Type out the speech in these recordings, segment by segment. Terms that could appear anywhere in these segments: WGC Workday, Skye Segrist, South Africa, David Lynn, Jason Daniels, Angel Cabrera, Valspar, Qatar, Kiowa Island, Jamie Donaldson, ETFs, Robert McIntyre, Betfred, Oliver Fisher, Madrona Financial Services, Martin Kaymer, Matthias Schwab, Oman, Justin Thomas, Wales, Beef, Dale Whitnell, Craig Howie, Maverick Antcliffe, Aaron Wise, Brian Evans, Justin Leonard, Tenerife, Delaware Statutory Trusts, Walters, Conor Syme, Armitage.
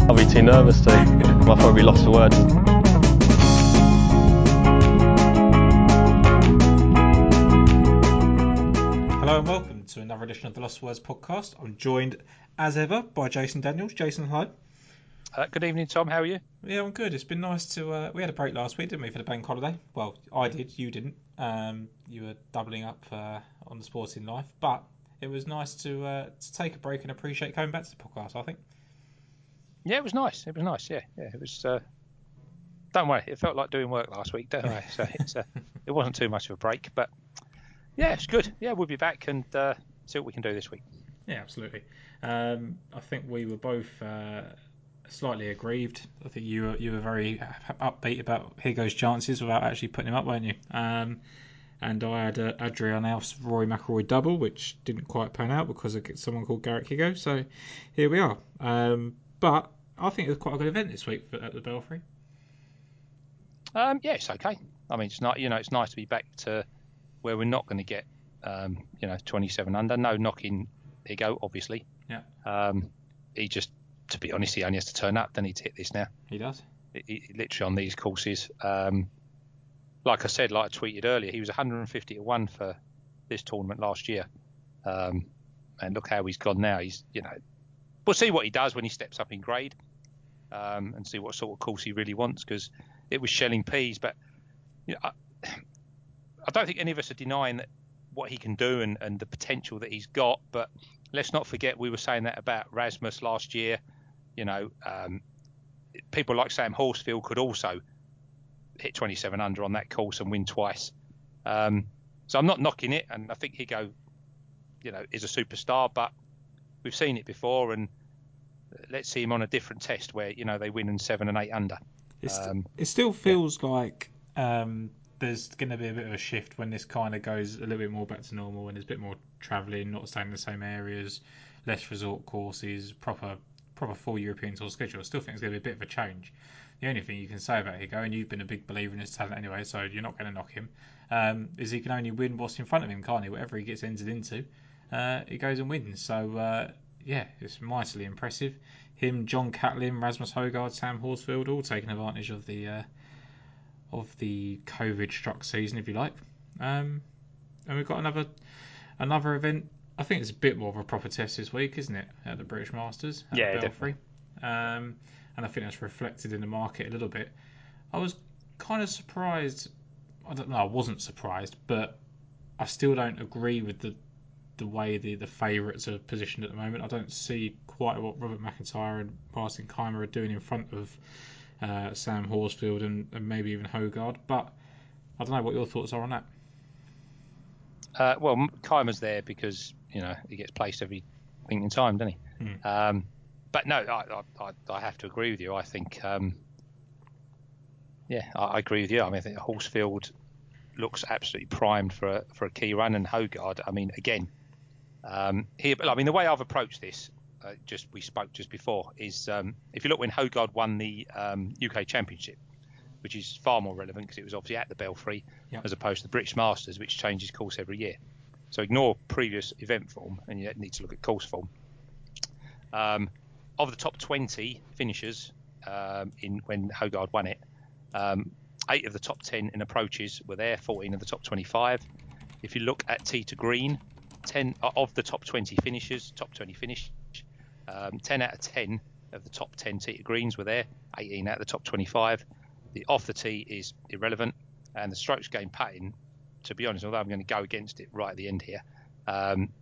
I'll be too nervous to. I've probably lost the words. Hello and welcome to another edition of the Lost Words podcast. I'm joined as ever by Jason Daniels. Jason, hi. Good evening, Tom. How are you? Yeah, I'm good. It's been nice to... we had a break last week, didn't we, for the bank holiday? Well, I did. You didn't. You were doubling up on the sporting life. But it was nice to take a break and appreciate coming back to the podcast, I think. Yeah, it was nice. It was nice. Yeah. It was. Don't worry. It felt like doing work last week, don't I? So it wasn't too much of a break, but yeah, it's good. Yeah, we'll be back and see what we can do this week. Yeah, absolutely. I think we were both slightly aggrieved. I think you were very upbeat about Higgo's chances without actually putting him up, weren't you? And I had Adrian Alf's Rory McIlroy double, which didn't quite pan out because of someone called Garrick Higgo. So here we are. But I think it was quite a good event this week at the Belfry. Yeah, it's okay. I mean, it's not, it's nice to be back to where we're not going to get, 27 under. No knocking Higgo, obviously. Yeah. He just, to be honest, he only has to turn up, then he'd hit this now. He does. He literally on these courses. Like I said, like I tweeted earlier, he was 150-1 for this tournament last year. And look how he's gone now. He's, We'll see what he does when he steps up in grade, and see what sort of course he really wants, because it was shelling peas. But I don't think any of us are denying that what he can do and the potential that he's got. But let's not forget we were saying that about Rasmus last year. People like Sam Horsfield could also hit 27 under on that course and win twice. So I'm not knocking it, and I think Higgo, is a superstar, but we've seen it before, and let's see him on a different test where they win in 7 and 8 under. It still feels like there's going to be a bit of a shift when this kind of goes a little bit more back to normal, when there's a bit more travelling, not staying in the same areas, less resort courses, proper full European tour schedule. I still think it's going to be a bit of a change. The only thing you can say about Higgo, and you've been a big believer in his talent anyway, so you're not going to knock him, is he can only win what's in front of him, can't he? Whatever he gets entered into, he goes and wins. So it's mightily impressive. Him, John Catlin, Rasmus Højgaard, Sam Horsfield, all taking advantage of the COVID-struck season, if you like. And we've got another event. I think it's a bit more of a proper test this week, isn't it? At the British Masters, at Belfry. And I think that's reflected in the market a little bit. I was kind of surprised. I don't know. I wasn't surprised, but I still don't agree with the way the favourites are positioned at the moment. I don't see quite what Robert McIntyre and Martin Kaymer are doing in front of Sam Horsfield and maybe even Højgaard, but I don't know what your thoughts are on that. Well, Kaymer's there because, he gets placed every thing in time, doesn't he? Mm. But no, I have to agree with you. I think, I agree with you. I mean, I think Horsfield looks absolutely primed for a key run, and Højgaard, I mean, again, the way I've approached this, we spoke just before, is if you look when Højgaard won the UK Championship, which is far more relevant because it was obviously at the Belfry, yep, as opposed to the British Masters, which changes course every year. So ignore previous event form, and you need to look at course form. Of the top 20 finishers when Højgaard won it, 8 of the top 10 in approaches were there, 14 of the top 25. If you look at tee to green, 10 of the top 20 finishers, 10 out of 10 of the top 10 tee to greens were there, 18 out of the top 25. The off the tee is irrelevant, and the strokes game putting, to be honest, although I'm going to go against it right at the end here,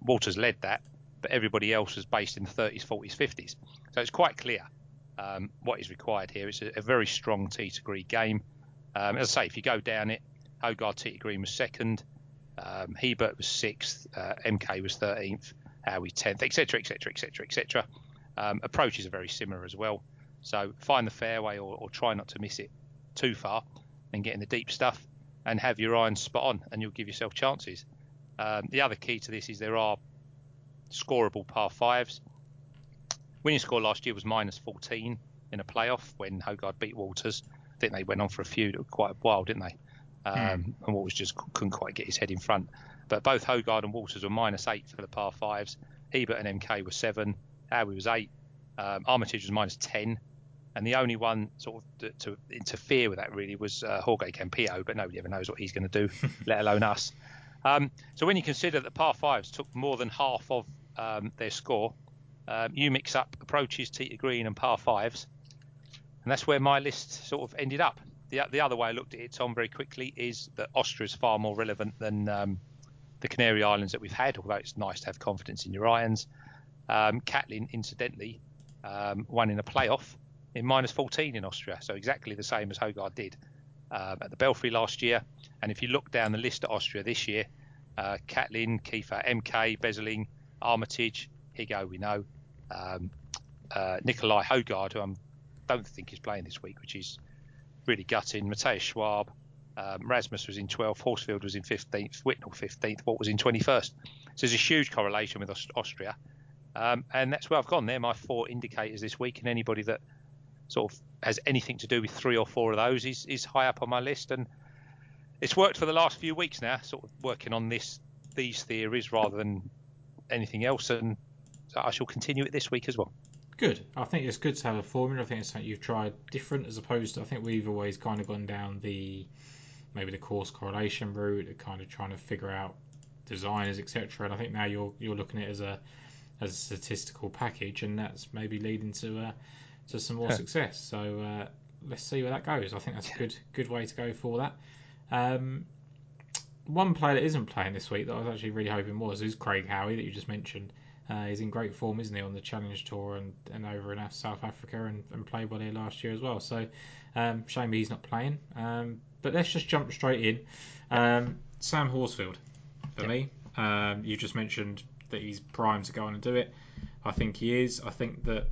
Walters led that, but everybody else was based in the 30s, 40s, 50s. So it's quite clear what is required here. It's a very strong tee to green game. As I say, if you go down it, Højgaard tee to green was second, Hebert was 6th, MK was 13th, Howie 10th, etc. Approaches are very similar as well. So find the fairway or try not to miss it too far and get in the deep stuff and have your iron spot on, and you'll give yourself chances. The other key to this is there are scoreable par 5s. Winning score last year was -14 in a playoff when Højgaard beat Walters. I think they went on for a few that were quite wild, didn't they? And Walters just couldn't quite get his head in front. But both Højgaard and Walters were -8 for the par fives. Hebert and MK were 7. Howie was 8. Armitage was -10. And the only one sort of to interfere with that really was Jorge Campillo, but nobody ever knows what he's going to do, let alone us. So when you consider that the par fives took more than half of their score, you mix up approaches, tee to green and par fives. And that's where my list sort of ended up. The other way I looked at it, Tom, very quickly, is that Austria is far more relevant than the Canary Islands that we've had, although it's nice to have confidence in your irons. Catlin, incidentally, won in a playoff in -14 in Austria, so exactly the same as Højgaard did at the Belfry last year. And if you look down the list at Austria this year, Catlin, Kiefer, MK, Bezeling, Armitage, Higgo we know, Nikolai Højgaard, who I don't think is playing this week, which is really gutting, Matthias Schwab, Rasmus was in 12th, Horsfield was in 15th, Whitnell 15th, Watt was in 21st. So there's a huge correlation with Austria. And that's where I've gone. They're my four indicators this week, and anybody that sort of has anything to do with three or four of those is high up on my list. And it's worked for the last few weeks now, sort of working on these theories rather than anything else, and so I shall continue it this week as well. Good. I think it's good to have a formula. I think it's something you've tried different, as opposed to, I think we've always kind of gone down the maybe the course correlation route, kind of trying to figure out designers, etc. And I think now you're looking at it as a statistical package, and that's maybe leading to some more success. So let's see where that goes. I think that's a good way to go for that. One player that isn't playing this week that I was actually really hoping is Craig Howie that you just mentioned. He's in great form, isn't he, on the Challenge Tour and over in South Africa and played well here last year as well. So shame he's not playing. But let's just jump straight in. Sam Horsfield, for me. You just mentioned that he's primed to go on and do it. I think he is. I think that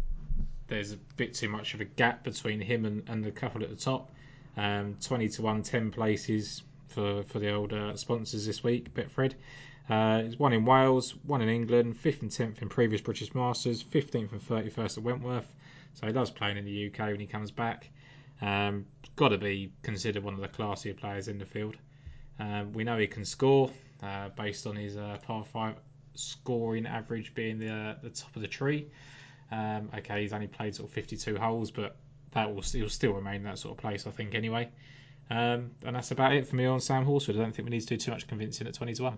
there's a bit too much of a gap between him and the couple at the top. 20-1, 10 places for the old sponsors this week, Betfred. It's one in Wales, one in England, 5th and 10th in previous British Masters, 15th and 31st at Wentworth. So he loves playing in the UK when he comes back. Got to be considered one of the classier players in the field. We know he can score based on his par 5 scoring average being the top of the tree. Okay, he's only played sort of 52 holes, but he'll still remain in that sort of place, I think, anyway. And that's about it for me on Sam Horsfield. I don't think we need to do too much convincing at 20-1.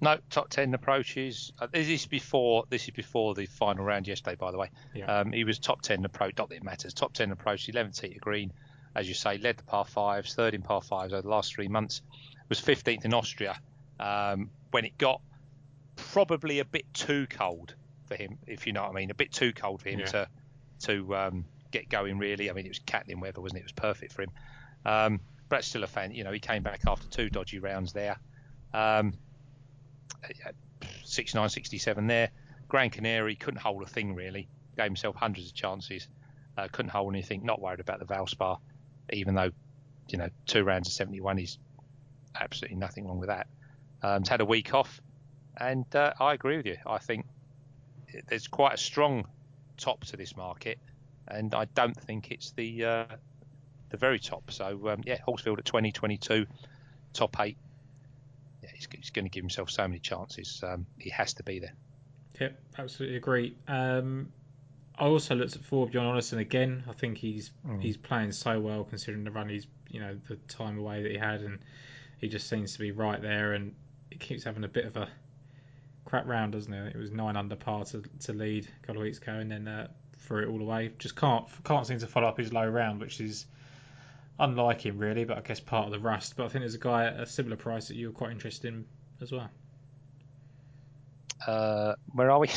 No, top 10 approaches. This is before the final round yesterday, by the way. Yeah. He was top 10 approach, not that it matters. Top 10 approach, 11th tee to green, as you say, led the par fives, third in par fives over the last 3 months. Was 15th in Austria when it got probably a bit too cold for him, if you know what I mean. A bit too cold for him to get going, really. I mean, it was Catlin weather, wasn't it? It was perfect for him. Brett's still a fan. You know, he came back after two dodgy rounds there. 69, 67 there. Gran Canary couldn't hold a thing really. Gave himself hundreds of chances. Couldn't hold anything. Not worried about the Valspar, even though, you know, 2 rounds of 71 is absolutely nothing wrong with that. He's had a week off, and I agree with you. I think there's quite a strong top to this market, and I don't think it's the very top. So Horsfield at 20-22, top 8. Yeah, he's going to give himself so many chances. He has to be there. Yep, absolutely agree. I also looked at Forbes John Onison again. I think he's playing so well considering the run the time away that he had, and he just seems to be right there. And he keeps having a bit of a crap round, doesn't he? It was 9 under par to lead a couple of weeks ago, and then threw it all away. Just can't seem to follow up his low round, which is unlike him, really, but I guess part of the rust. But I think there's a guy at a similar price that you were quite interested in as well. Where are we?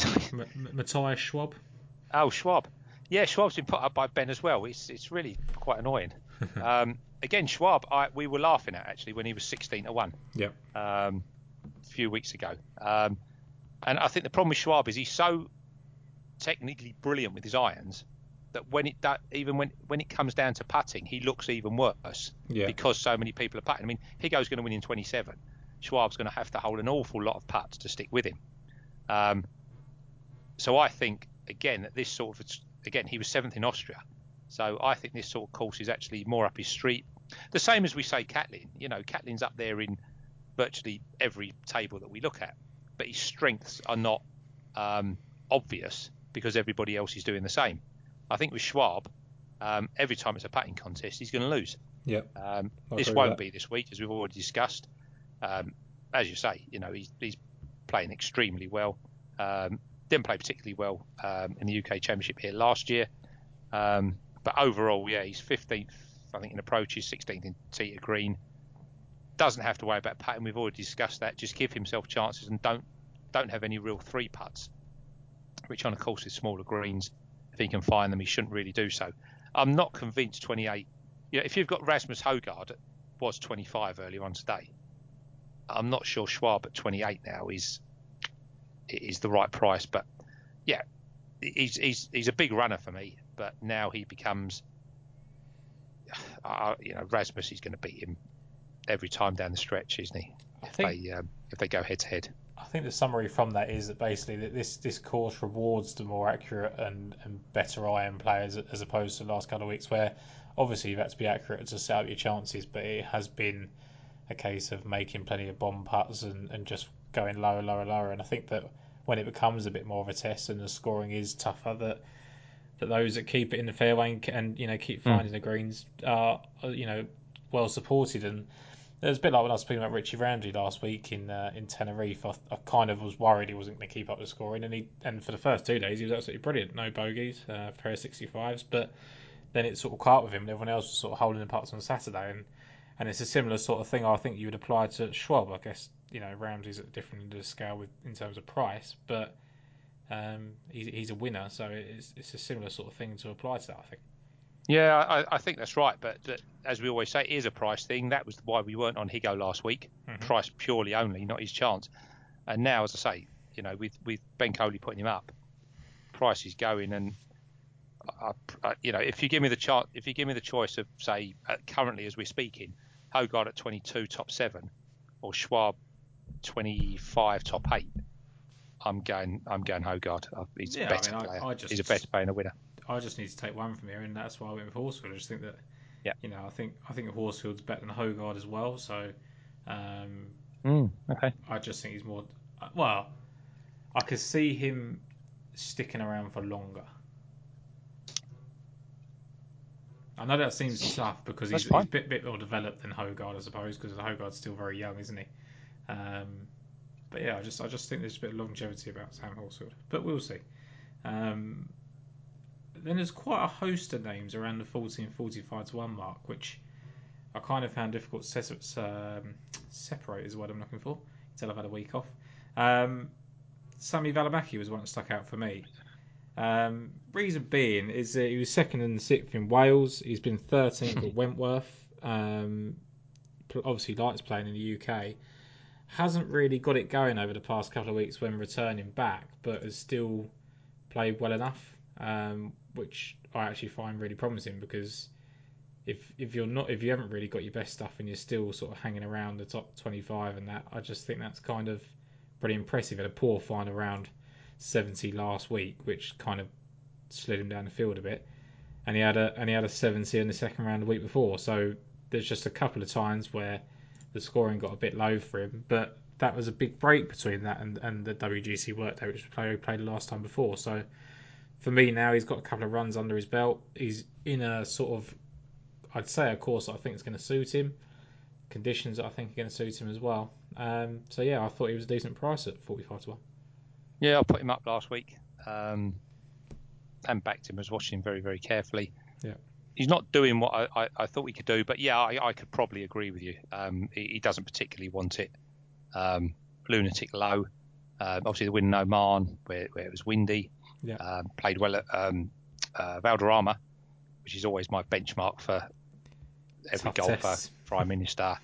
Matthias Schwab. Oh, Schwab. Yeah, Schwab's been put up by Ben as well. It's really quite annoying. Again, Schwab, we were laughing at, actually, when he was 16-1. Yeah. A few weeks ago. And I think the problem with Schwab is he's so technically brilliant with his irons that when it comes down to putting, he looks even worse because so many people are putting. I mean, Higgo's going to win in 27. Schwab's going to have to hold an awful lot of putts to stick with him. So I think, again, that this sort of... Again, he was 7th in Austria. So I think this sort of course is actually more up his street. The same as we say Catlin. You know, Catlin's up there in virtually every table that we look at, but his strengths are not obvious because everybody else is doing the same. I think with Schwab, every time it's a putting contest, he's going to lose. Yeah. This won't be this week, as we've already discussed. As you say, you know, he's playing extremely well. Didn't play particularly well in the UK Championship here last year. But overall, yeah, he's 15th, I think, in approaches, 16th in tee to green. Doesn't have to worry about putting. We've already discussed that. Just give himself chances and don't have any real three putts, which on a course with smaller greens, if he can find them, he shouldn't really do so. I'm not convinced 28. You know, if you've got Rasmus Højgaard, was 25 earlier on today, I'm not sure Schwab at 28 now is the right price. But yeah, he's a big runner for me. But now he becomes, you know, Rasmus is going to beat him every time down the stretch, isn't he? If they go head to head. I think the summary from that is that basically that this course rewards the more accurate and better iron players as opposed to the last couple of weeks where obviously you've had to be accurate to set up your chances, but it has been a case of making plenty of bomb putts and just going lower, lower, lower. And I think that when it becomes a bit more of a test and the scoring is tougher, that those that keep it in the fairway and you know keep finding the greens are, you know, well supported. And it was a bit like when I was speaking about Richie Roundtree last week in Tenerife. I kind of was worried he wasn't going to keep up the scoring, and for the first 2 days he was absolutely brilliant. No bogeys, pair of 65s, but then it sort of caught with him, and everyone else was sort of holding the putts on Saturday, and it's a similar sort of thing I think you would apply to Schwab. I guess, you know, Roundtree's at a different end of the scale in terms of price, but he's a winner, so it's a similar sort of thing to apply to that, I think. Yeah, I think that's right. But as we always say, it is a price thing. That was why we weren't on Higgo last week. Mm-hmm. Price purely only, not his chance. And now, as I say, you know, with Ben Coley putting him up, price is going. And I, you know, if you give me the choice of, say, currently as we're speaking, Højgaard at 22 top 7, or Schwab 25 top 8, I'm going Højgaard. He's a better player. He's a better player and a winner. I just need to take one from here, and that's why I went with Horsfield. I just think that, you know, I think Horsfield's better than Højgaard as well. So, okay. I just think he's more. Well, I could see him sticking around for longer. I know that seems tough because he's a bit more developed than Højgaard, I suppose, because Højgaard's still very young, isn't he? But yeah, I just think there's a bit of longevity about Sam Horsfield, but we'll see. Then there's quite a host of names around the 14.45 to 1 mark, which I kind of found difficult to separate is what I'm looking for until I've had a week off. Sami Välimäki was one that stuck out for me. Reason being is that he was second and sixth in Wales. He's been 13th at Wentworth. Obviously likes playing in the UK. Hasn't really got it going over the past couple of weeks when returning back, but has still played well enough. Which I actually find really promising, because if you haven't really got your best stuff and you're still sort of hanging around the top 25 and that, I just think that's kind of pretty impressive. Had a poor final round 70 last week, which kind of slid him down the field a bit, and he had a 70 in the second round the week before. So there's just a couple of times where the scoring got a bit low for him, but that was a big break between that and the WGC workday, which we played the last time before. So for me now, he's got a couple of runs under his belt. He's in a sort of, I'd say, a course that I think is going to suit him. Conditions that I think are going to suit him as well. So yeah, I thought he was a decent price at 45 to 1. Yeah, I put him up last week and backed him. I was watching him very, very carefully. Yeah, he's not doing what I thought he could do, but yeah, I could probably agree with you. He doesn't particularly want it. Lunatic low. Obviously the win in Oman where it was windy. Yeah. Played well at Valderrama, which is always my benchmark for every golfer, prime minister,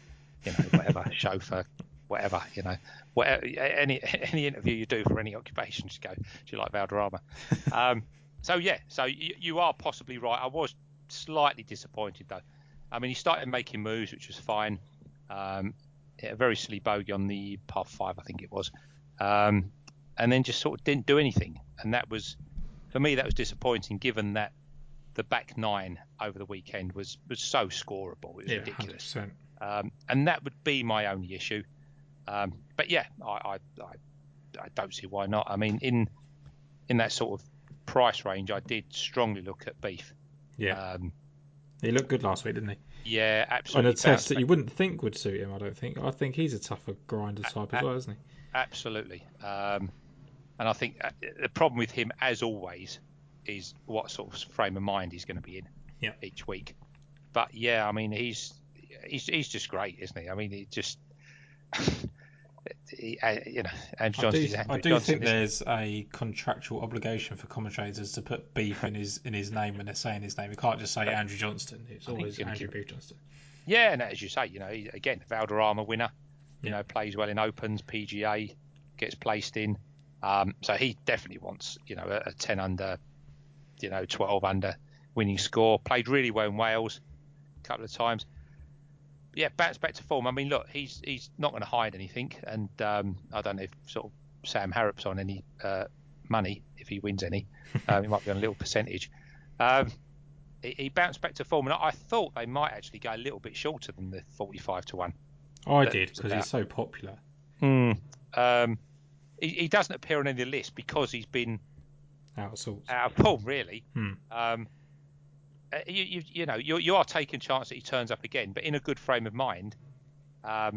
you know, whatever, chauffeur, whatever, you know, whatever, any interview you do for any occupation, just go, do you like Valderrama? So you are possibly right. I was slightly disappointed though. I mean, he started making moves, which was fine. A very silly bogey on the par 5, I think it was. And then just sort of didn't do anything. And that was, for me, that was disappointing, given that the back 9 over the weekend was so scorable. It was ridiculous. 100%. And that would be my only issue. But yeah, I don't see why not. I mean, in that sort of price range, I did strongly look at Beef. Yeah, he looked good last week, didn't he? Yeah, absolutely. On a test that you wouldn't think would suit him, I don't think. I think he's a tougher grinder type as well, isn't he? Absolutely. And I think the problem with him, as always, is what sort of frame of mind he's going to be in each week. But yeah, I mean, he's just great, isn't he? I mean, he just you know, Andrew Johnston. I do think there's a contractual obligation for commentators to put Beef in his name when they're saying his name. We can't just say Andrew Johnston. It's always Andrew Beef Johnston. Yeah, and as you say, you know, he, again, Valderrama winner. You know, plays well in Opens, PGA, gets placed in. So he definitely wants, you know, a 10 under, you know, 12 under winning score. Played really well in Wales a couple of times. Yeah, bounced back to form. I mean, look, he's not going to hide anything, and I don't know if sort of Sam Harrop's on any money if he wins any. He might be on a little percentage. He bounced back to form, and I thought they might actually go a little bit shorter than the 45 to 1. I did, because he's so popular. He doesn't appear on any of the list because he's been out of sorts, out of form, really. You know, you are taking a chance that he turns up again, but in a good frame of mind, I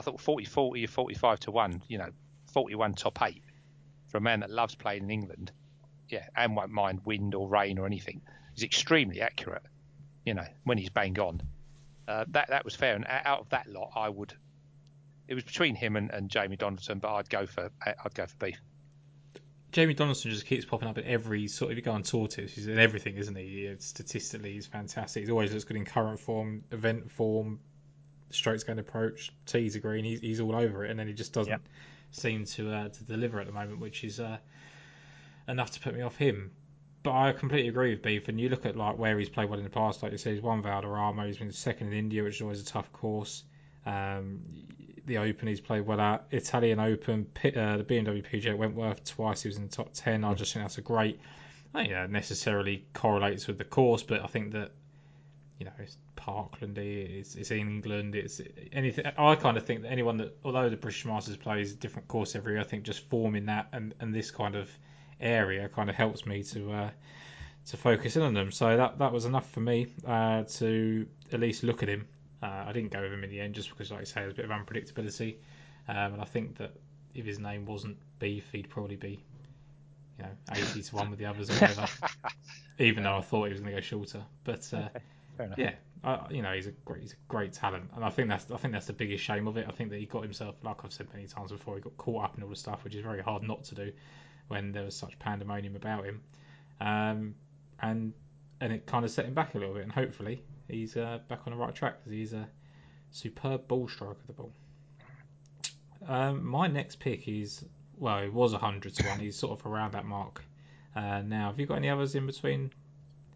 thought 40 or 45 to 1, you know, 41 top 8 for a man that loves playing in England, and won't mind wind or rain or anything, is extremely accurate. You know, when he's bang on, that was fair. And out of that lot, it was between him and Jamie Donaldson, but I'd go for Beef. Jamie Donaldson just keeps popping up in every sort of, if you go on Tortoise, he's in everything, isn't he? Statistically, he's fantastic. He always looks good in current form, event form, strokes gained approach, tees are green. He's all over it, and then he just doesn't seem to deliver at the moment, which is enough to put me off him. But I completely agree with Beef, and you look at like where he's played well in the past. Like you said, he's won Valderrama, he's been second in India, which is always a tough course. The Open he's played well at, Italian Open, the BMW PGA at Wentworth twice, he was in the top 10. I just think that's a great, I don't know, necessarily correlates with the course, but I think that, you know, it's Parklandy, it's England, it's anything. I kind of think that anyone that, although the British Masters plays a different course every year, I think just forming that and this kind of area kind of helps me to focus in on them. So that was enough for me to at least look at him. I didn't go with him in the end just because, like I say, there's a bit of unpredictability. And I think that if his name wasn't Beef, he'd probably be, you know, 80 to 1 with the others or whatever, even though I thought he was going to go shorter. But, yeah, you know, he's a great talent. And I think that's the biggest shame of it. I think that he got himself, like I've said many times before, he got caught up in all the stuff, which is very hard not to do when there was such pandemonium about him. And it kind of set him back a little bit, and hopefully he's back on the right track because he's a superb ball striker of the ball. My next pick is, well, it was 100 to 1. He's sort of around that mark now. Have you got any others in between?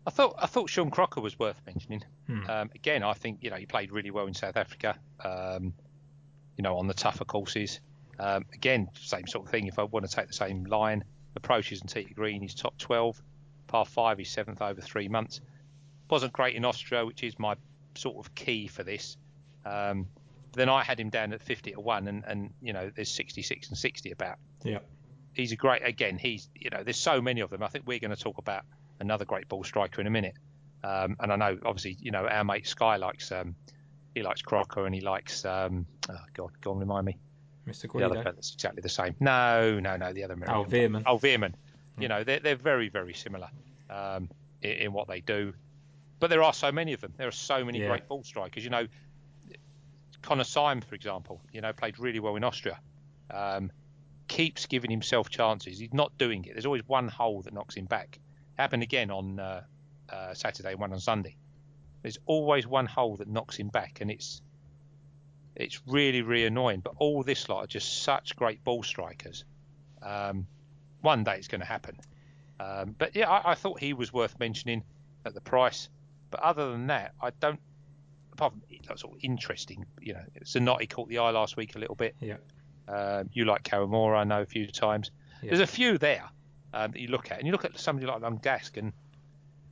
I thought Sean Crocker was worth mentioning. Again, I think, you know, he played really well in South Africa, you know, on the tougher courses. Again, same sort of thing. If I want to take the same line, approaches and tee to green, he's top 12. Par 5, he's 7th over 3 months. Wasn't great in Austria, which is my sort of key for this. Then I had him down at 50 to 1, and you know, there's 66 and 60 about. Yeah. He's a great, again, he's, you know, there's so many of them. I think we're going to talk about another great ball striker in a minute. And I know, obviously, you know, our mate Skye likes, he likes Crocker, and he likes, oh God, go on, remind me. Mr. Guido. The other fella's exactly the same. No, the other American. Alvearman. You know, they're very, very similar in what they do. But there are so many of them. There are so many great ball strikers. You know, Conor Syme, for example, you know, played really well in Austria. Keeps giving himself chances. He's not doing it. There's always one hole that knocks him back. Happened again on Saturday, one on Sunday. There's always one hole that knocks him back, and it's really, really annoying. But all this lot are just such great ball strikers. One day it's going to happen. But yeah, I thought he was worth mentioning at the price. But other than that, I don't, apart from that's all interesting, you know, Zanotti caught the eye last week a little bit. Yeah. You like Kawamura, I know, a few times. Yeah. There's a few there that you look at, and you look at somebody like Lungask, and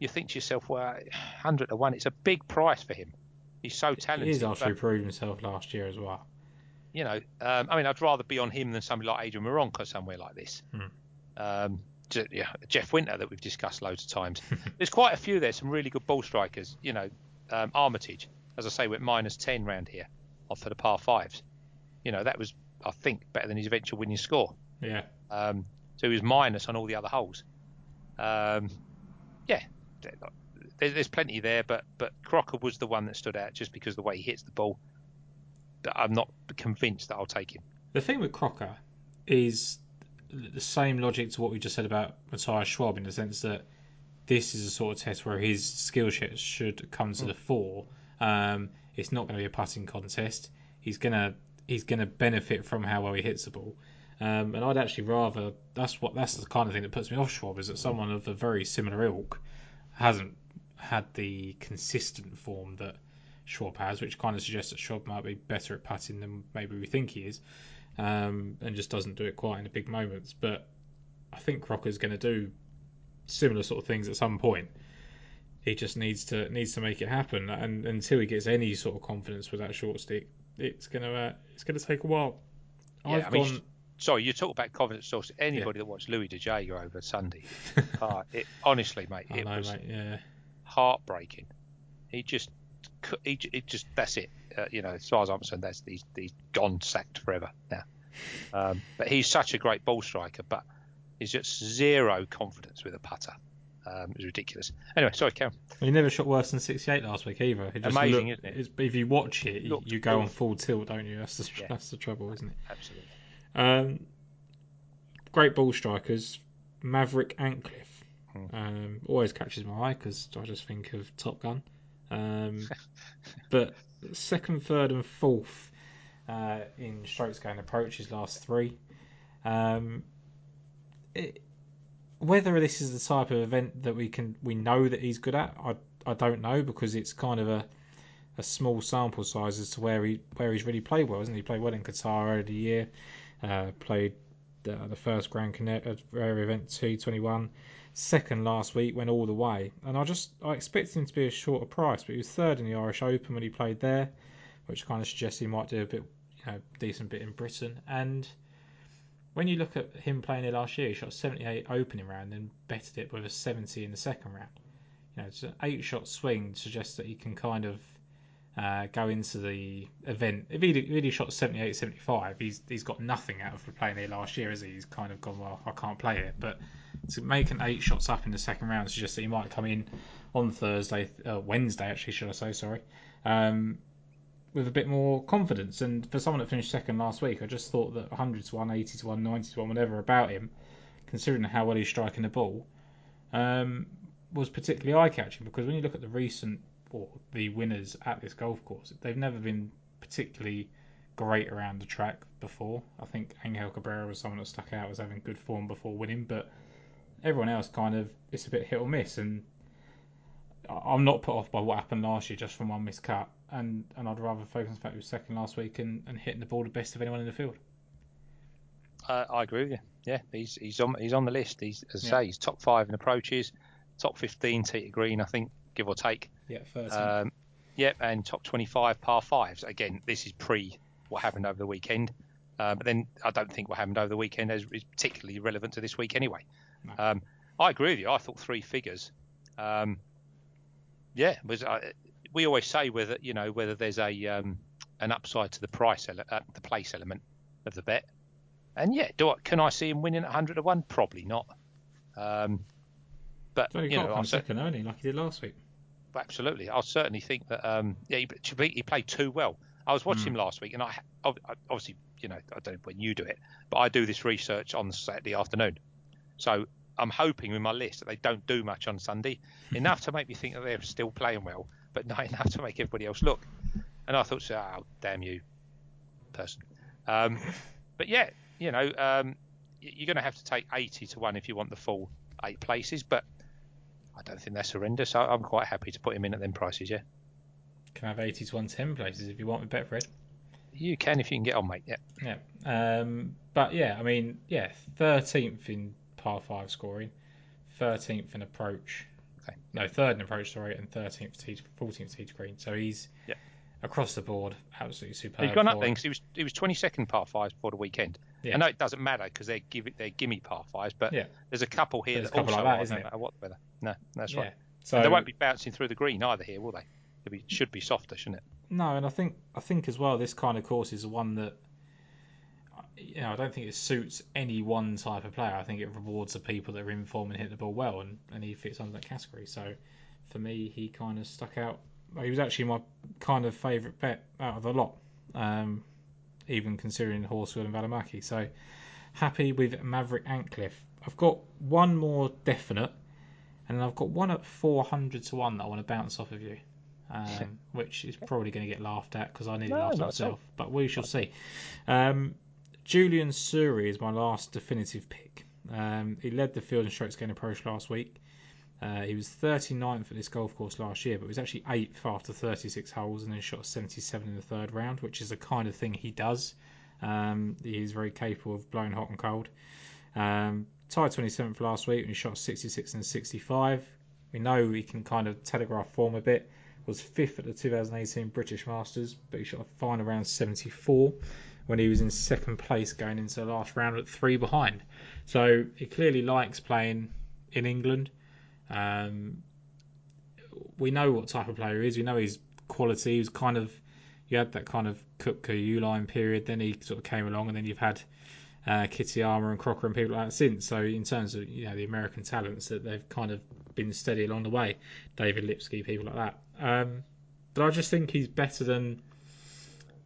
you think to yourself, well, 100 to 1, it's a big price for him. He's so talented. He's actually proved himself last year as well. You know, I mean, I'd rather be on him than somebody like Adrian Moronco somewhere like this. Jeff Winter that we've discussed loads of times. There's quite a few there, some really good ball strikers. You know, Armitage, as I say, we're at -10 round here for the par fives. You know, that was, I think, better than his eventual winning score. Yeah. So he was minus on all the other holes. Yeah, there's plenty there, but Crocker was the one that stood out just because of the way he hits the ball. But I'm not convinced that I'll take him. The thing with Crocker is the same logic to what we just said about Matthias Schwab, in the sense that this is a sort of test where his skill set should come to the fore. It's not going to be a putting contest. He's gonna benefit from how well he hits the ball. And I'd actually rather, that's the kind of thing that puts me off Schwab, is that someone of a very similar ilk hasn't had the consistent form that Schwab has, which kind of suggests that Schwab might be better at putting than maybe we think he is, and just doesn't do it quite in the big moments. But I think Crocker's going to do similar sort of things at some point. He just needs to make it happen, and until he gets any sort of confidence with that short stick, it's gonna take a while. Yeah, Sorry, you talk about confidence source. Anybody that watched Louis De Jager over Sunday, honestly, mate, it was heartbreaking. He just that's it. You know, as far as I'm concerned, that's he's gone, sacked forever now. But he's such a great ball striker, but he's just zero confidence with a putter. It was ridiculous. Anyway, sorry, Cam. He never shot worse than 68 last week either. Amazing, isn't it? If you watch it, you go on full tilt, don't you? That's the trouble, isn't it? Absolutely. Great ball strikers, Maverick Antcliffe. Always catches my eye because I just think of Top Gun. But second, third, and fourth in strokes gained approach his last three. Whether this is the type of event that we know that he's good at, I don't know, because it's kind of a small sample size as to where he's really played well, isn't he? He played well in Qatar over the year. Played the first Grand Canaria event 221, second last week, went all the way, and I expect him to be a shorter price, but he was third in the Irish Open when he played there, which kind of suggests he might do a bit, decent bit in Britain. And when you look at him playing there last year, he shot 78 opening round and betted it with a 70 in the second round. You know, it's an 8-shot swing suggests that he can kind of go into the event. If he really shot 78, 75, he's got nothing out of playing here last year, has he? He's kind of gone, well, I can't play it. But to make an 8 shots up in the second round suggests that he might come in on Wednesday, with a bit more confidence. And for someone that finished second last week, I just thought that 100 to 1, 80 to 1, 90 to 1, whatever about him, considering how well he's striking the ball, was particularly eye-catching, because when you look at the winners at this golf course, they've never been particularly great around the track before. I think Angel Cabrera was someone that stuck out as having good form before winning, but everyone else kind of, it's a bit hit or miss, and I'm not put off by what happened last year just from one missed cut, and I'd rather focus on the fact he was second last week and hitting the ball the best of anyone in the field. I agree with you. Yeah, he's on the list. As I say, he's top 5 in approaches, top 15 tee to green, I think, give or take. Yeah, 13. And top 25 par fives. Again, this is pre what happened over the weekend. But then I don't think what happened over the weekend is particularly relevant to this week anyway. No. I agree with you. I thought 3 figures. We always say whether there's an upside to the price, the place element of the bet. And can I see him winning 100 to 1? Probably not. But so he I'm second only, like he did last week. Absolutely, I certainly think that. He played too well. I was watching him last week, and I obviously, I don't know when you do it, but I do this research on Saturday afternoon. So I'm hoping with my list that they don't do much on Sunday, enough to make me think that they're still playing well, but not enough to make everybody else look. And I thought, oh, damn you, person. You're going to have to take 80 to 1 if you want the full 8 places, but I don't think that's horrendous. I'm quite happy to put him in at them prices, yeah. Can I have 80 to 110 places if you want with Betfred? You can if you can get on, mate, yeah. Yeah. 13th in par 5 scoring, 13th in approach. Okay. No, 3rd in approach, sorry, and 13th 14th tee to green. So he's across the board, absolutely superb. He's gone up then because he was 22nd par fives before the weekend. Yeah. I know it doesn't matter because they're gimme par fives, but yeah, there's a couple here that also don't matter what the weather. No, that's right. So, and they won't be bouncing through the green either here, will they? It should be softer, shouldn't it? No, and I think as well this kind of course is one that, you know, I don't think it suits any one type of player. I think it rewards the people that are in form and hit the ball well, and he fits under that category. So for me, he kind of stuck out. He was actually my kind of favourite bet out of the lot, even considering Horsfield and Valimaki. So happy with Maverick Antcliffe. I've got one more definite, and then I've got one at 400 to 1 that I want to bounce off of you, which is probably going to get laughed at because I nearly laughed at myself. But we shall see. Julian Suri is my last definitive pick. He led the field in strokes gained approach last week. He was 39th at this golf course last year, but he was actually 8th after 36 holes and then shot 77 in the third round, which is the kind of thing he does. He's very capable of blowing hot and cold. Tied 27th last week when he shot 66 and 65. We know he can kind of telegraph form a bit. Was 5th at the 2018 British Masters, but he shot a final round 74 when he was in second place going into the last round at 3 behind. So he clearly likes playing in England. We know what type of player he is. We know his quality. He was kind of, you had that kind of Koepka-Uline period. Then he sort of came along, and then you've had Kitayama and Crocker and people like that since. So in terms of, you know, the American talents that they've kind of been steady along the way, David Lipsky, people like that. But I just think he's better than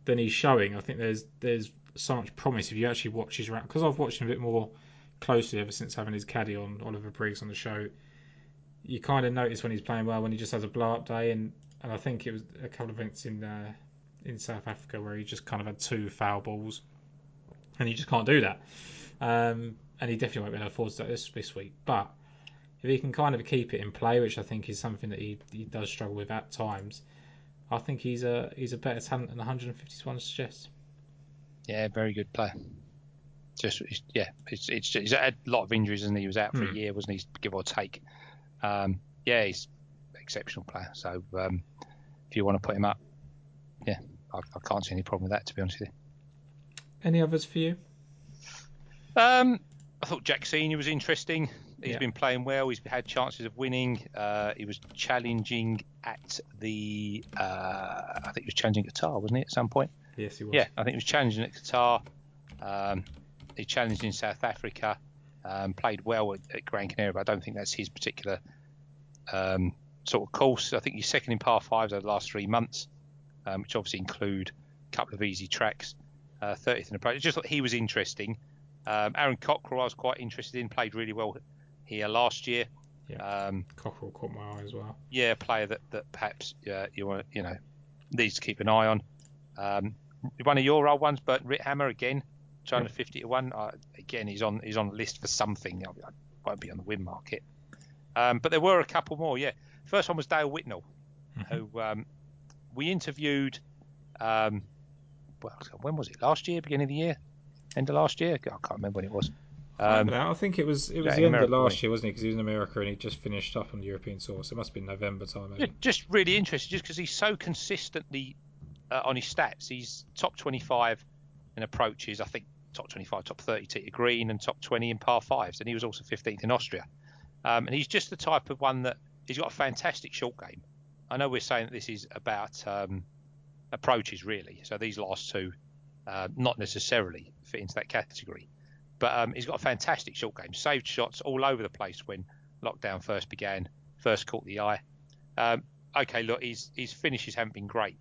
he's showing. I think there's so much promise if you actually watch his round, because I've watched him a bit more closely ever since having his caddy on, Oliver Briggs, on the show. You kind of notice when he's playing well, when he just has a blow-up day, and I think it was a couple of events in South Africa where he just kind of had 2 foul balls, and you just can't do that. And he definitely won't be able to afford that this week. But if he can kind of keep it in play, which I think is something that he does struggle with at times, I think he's a better talent than 150 to 1 suggests. Yeah, very good player. Just he's had a lot of injuries, and he was out for a year, wasn't he? Give or take. He's an exceptional player. So if you want to put him up, I can't see any problem with that, to be honest with you. Any others for you? I thought Jack Senior was interesting. He's been playing well. He's had chances of winning. He was challenging at the... I think he was challenging Qatar, wasn't he, at some point? Yes, he was. Yeah, I think he was challenging at Qatar. He challenged in South Africa. Played well at Gran Canaria, but I don't think that's his particular sort of course. I think he's second in par fives over the last 3 months, which obviously include a couple of easy tracks. 30th in approach. I just thought he was interesting. Aaron Cockrell I was quite interested in. Played really well here last year. Yeah. Cockrell caught my eye as well. Yeah, a player that perhaps you needs to keep an eye on. One of your old ones, Bert Ritthammer again. 250 to 1. Again, he's on the list for something. I won't be on the win market. But there were a couple more. Yeah, first one was Dale Whitnell, who we interviewed. When was it? Last year, beginning of the year, end of last year. I can't remember when it was. I think it was the end of last year, wasn't it? Because he was in America and he just finished up on the European tour. So it must have been November time. Yeah, just really interesting, just because he's so consistently on his stats. He's top 25 in approaches. I think top 25, top 30 to green, and top 20 in par fives. And he was also 15th in Austria. And he's just the type of one that he's got a fantastic short game. I know we're saying that this is about approaches, really. So these last two not necessarily fit into that category. But he's got a fantastic short game. Saved shots all over the place when lockdown first began. First caught the eye. OK, look, his finishes haven't been great.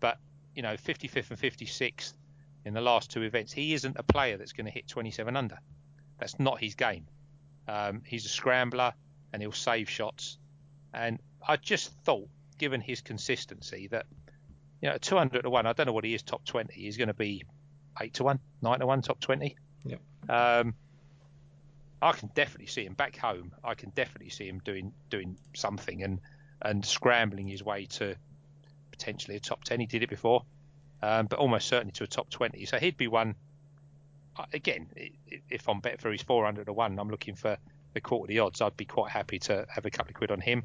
But, 55th and 56th in the last two events, he isn't a player that's going to hit 27 under. That's not his game. He's a scrambler and he'll save shots. And I just thought, given his consistency, that, 200 to 1, I don't know what he is top 20. He's going to be 8 to 1, 9 to 1, top 20. Yeah. I can definitely see him back home. I can definitely see him doing something and scrambling his way to potentially a top 10. He did it before, but almost certainly to a top 20. So he'd be one. Again, if I'm betting for his 400 to 1, I'm looking for the quarter of the odds. I'd be quite happy to have a couple of quid on him.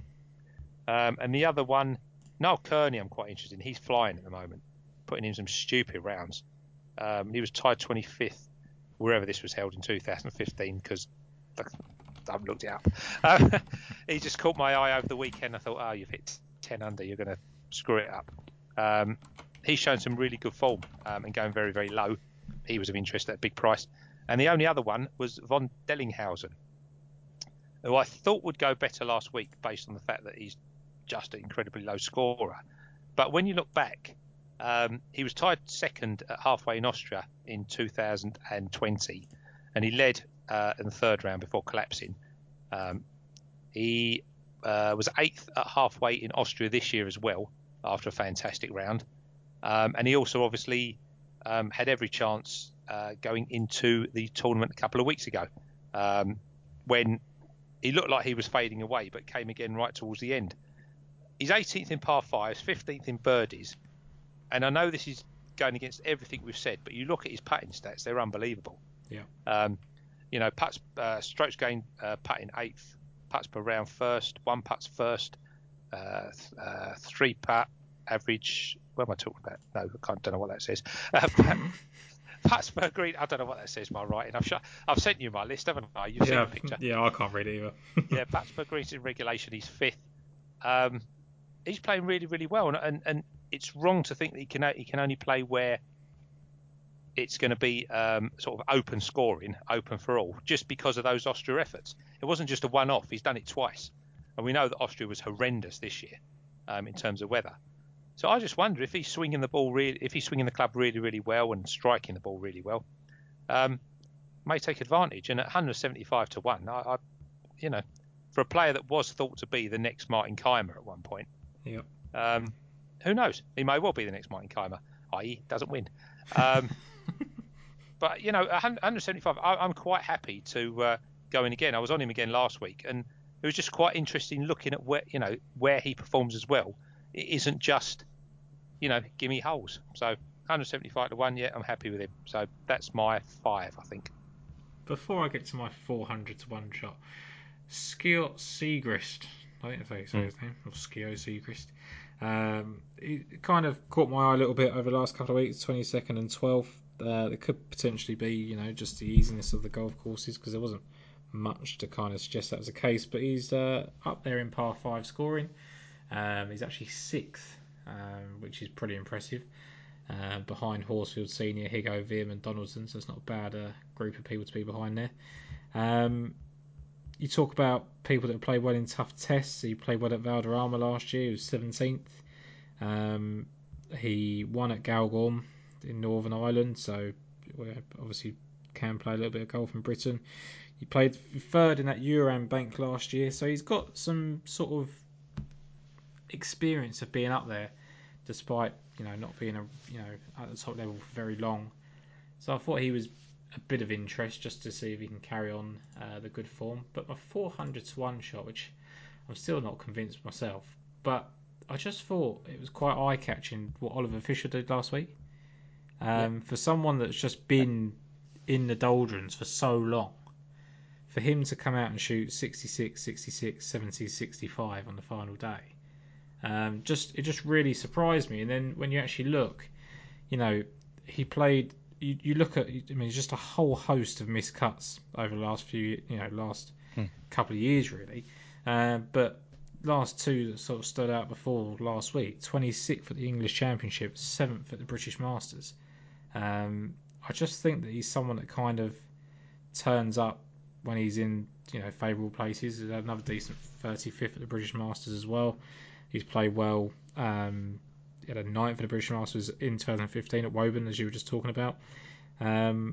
And the other one Niall Kearney, I'm quite interested in. He's flying at the moment, putting in some stupid rounds. He was tied 25th wherever this was held in 2015 because I haven't looked it up. He just caught my eye over the weekend. I thought, oh, you've hit 10 under. You're going to screw it up. He's shown some really good form and going very, very low. He was of interest at a big price. And the only other one was Von Dellinghausen, who I thought would go better last week based on the fact that he's just an incredibly low scorer. But when you look back, he was tied second at halfway in Austria in 2020, and he led in the third round before collapsing. He was eighth at halfway in Austria this year as well, after a fantastic round. And he also obviously had every chance going into the tournament a couple of weeks ago, when he looked like he was fading away, but came again right towards the end. He's 18th in par fives, 15th in birdies. And I know this is going against everything we've said, but you look at his putting stats, they're unbelievable. Yeah. You know, putts, strokes gained putting 8th, putts per round 1st, 1 putts 1st, 3 putt average. What am I talking about? No, I don't know what that says. Putts per green. I don't know what that says. My writing. I've sent you my list, haven't I? You've seen the picture. Yeah, I can't read it either. Yeah, putts per green in regulation. He's 5th. He's playing really, really well, and it's wrong to think that he can only play where it's going to be sort of open scoring, open for all, just because of those Austria efforts. It wasn't just a one-off. He's done it twice, and we know that Austria was horrendous this year in terms of weather. So I just wonder if he's swinging the ball really, if he's swinging the club really, really well and striking the ball really well, may take advantage. And at 175 to 1, I you know, for a player that was thought to be the next Martin Kaymer at one point, yeah. Who knows? He may well be the next Martin Kaymer, i.e. doesn't win. But, you know, 175, I'm quite happy to go in again. I was on him again last week, and it was just quite interesting looking at where, you know, where he performs as well. It isn't just, you know, gimme holes. So 175 to 1, yeah, I'm happy with him. So that's my 5, I think. Before I get to my 400 to 1 shot, Skye Segrist, I think that's how you say his name, or Skye Segrist. It kind of caught my eye a little bit over the last couple of weeks, 22nd and 12th. It could potentially be, you know, just the easiness of the golf courses, because there wasn't much to kind of suggest that was the case. But he's up there in par 5 scoring. He's actually 6th, which is pretty impressive, behind Horsfield Senior, Higgo, Veerman, Donaldson. So it's not a bad group of people to be behind there. You talk about people that have played well in tough tests. He played well at Valderrama last year. He was 17th. He won at Galgorm in Northern Ireland, so we obviously can play a little bit of golf in Britain. He played 3rd in that Euram Bank last year, so he's got some sort of experience of being up there, despite, you know, not being at the top level for very long. So I thought he was a bit of interest just to see if he can carry on the good form. But my 400 to 1 shot, which I'm still not convinced myself, but I just thought it was quite eye-catching what Oliver Fisher did last week. For someone that's just been in the doldrums for so long, for him to come out and shoot 66, 66, 70, 65 on the final day, it just really surprised me. And then when you actually look, you know, he played... You look at, I mean, just a whole host of missed cuts over the last few, couple of years, really. But last two that sort of stood out before last week, 26th at the English Championship, 7th at the British Masters. I just think that he's someone that kind of turns up when he's in, favourable places. He's had another decent 35th at the British Masters as well. He's played well. He had a 9th for the British Masters in 2015 at Woburn, as you were just talking about. Irish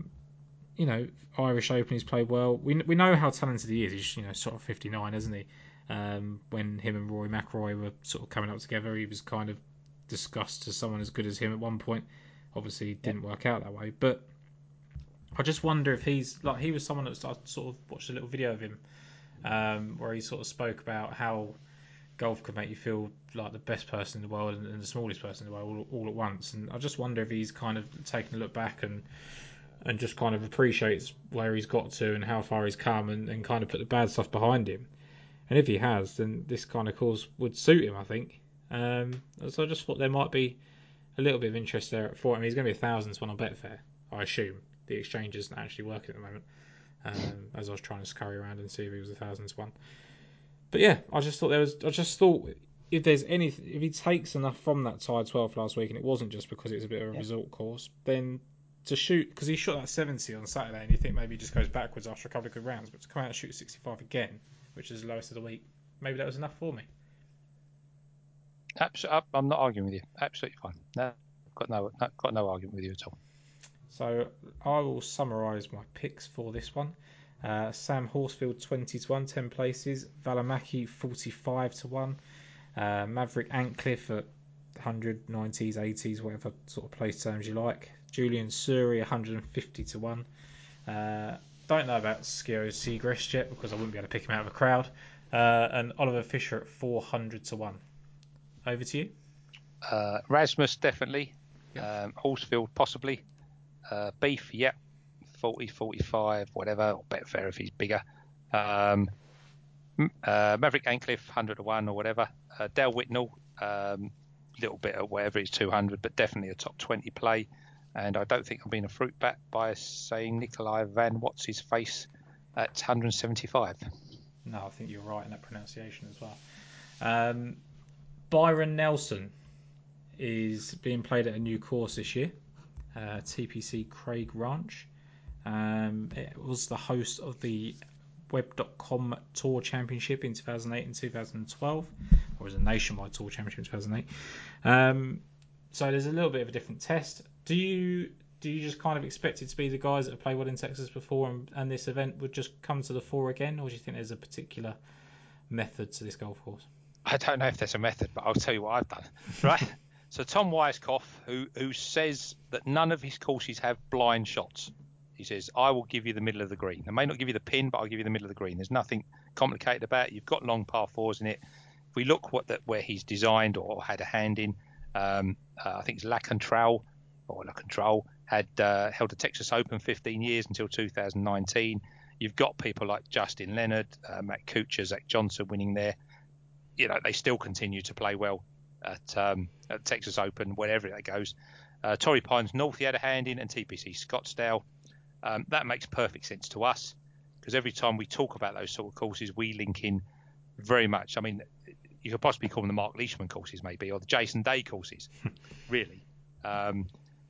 Open, he's played well. We know how talented he is. He's, sort of 59, isn't he? When him and Rory McIlroy were sort of coming up together, he was kind of discussed as someone as good as him at one point. Obviously, it didn't work out that way. But I just wonder if he's... Like, he was someone that I sort of watched a little video of him where he sort of spoke about how golf could make you feel like the best person in the world and the smallest person in the world all at once. And I just wonder if he's kind of taken a look back and just kind of appreciates where he's got to and how far he's come and kind of put the bad stuff behind him. And if he has, then this kind of course would suit him, I think. So I just thought there might be a little bit of interest there at 4. I mean, he's going to be a thousands one on Betfair, I assume. The exchange isn't actually working at the moment, as I was trying to scurry around and see if he was a thousands one. But yeah, I just thought if there's anything, if he takes enough from that tie 12 last week, and it wasn't just because it was a bit of a resort course, then to shoot, because he shot that 70 on Saturday, and you think maybe he just goes backwards after a couple of good rounds, but to come out and shoot 65 again, which is the lowest of the week, maybe that was enough for me. I'm not arguing with you. Absolutely fine. No, got no argument with you at all. So I will summarise my picks for this one. Sam Horsfield 20-1, 10 places. Valimaki 45-1. Maverick Antcliffe at 100, 90s, 80s, whatever sort of place terms you like. Julian Suri 150-1. Don't know about Skye Segrist yet because I wouldn't be able to pick him out of a crowd. And Oliver Fisher at 400-1. Over to you. Rasmus definitely. Yeah. Horsfield possibly. Beef, yep. 40, 45, whatever. Or Betfair if he's bigger. Maverick Antcliffe, 100-1 or whatever. Dale Whitnell, little bit of whatever, he's 200, but definitely a top 20 play. And I don't think I'm being a fruit bat by saying Nikolai Van What's-His-Face at 175. No, I think you're right in that pronunciation as well. Byron Nelson is being played at a new course this year, TPC Craig Ranch. It was the host of the Web.com Tour Championship in 2008 and 2012, or was a nationwide Tour Championship in 2008. So there's a little bit of a different test. Do you just kind of expect it to be the guys that have played well in Texas before and this event would just come to the fore again, or do you think there's a particular method to this golf course? I don't know if there's a method, but I'll tell you what I've done. Right. So Tom Weiskopf, who says that none of his courses have blind shots. He says, I will give you the middle of the green. I may not give you the pin, but I'll give you the middle of the green. There's nothing complicated about it. You've got long par fours in it. If we look where he's designed or had a hand in, I think it's La Control held the Texas Open 15 years until 2019. You've got people like Justin Leonard, Matt Kuchar, Zach Johnson winning there. You know, they still continue to play well at Texas Open, wherever that goes. Torrey Pines North, he had a hand in, and TPC Scottsdale. That makes perfect sense to us because every time we talk about those sort of courses, we link in very much. I mean, you could possibly call them the Mark Leishman courses maybe, or the Jason Day courses, really.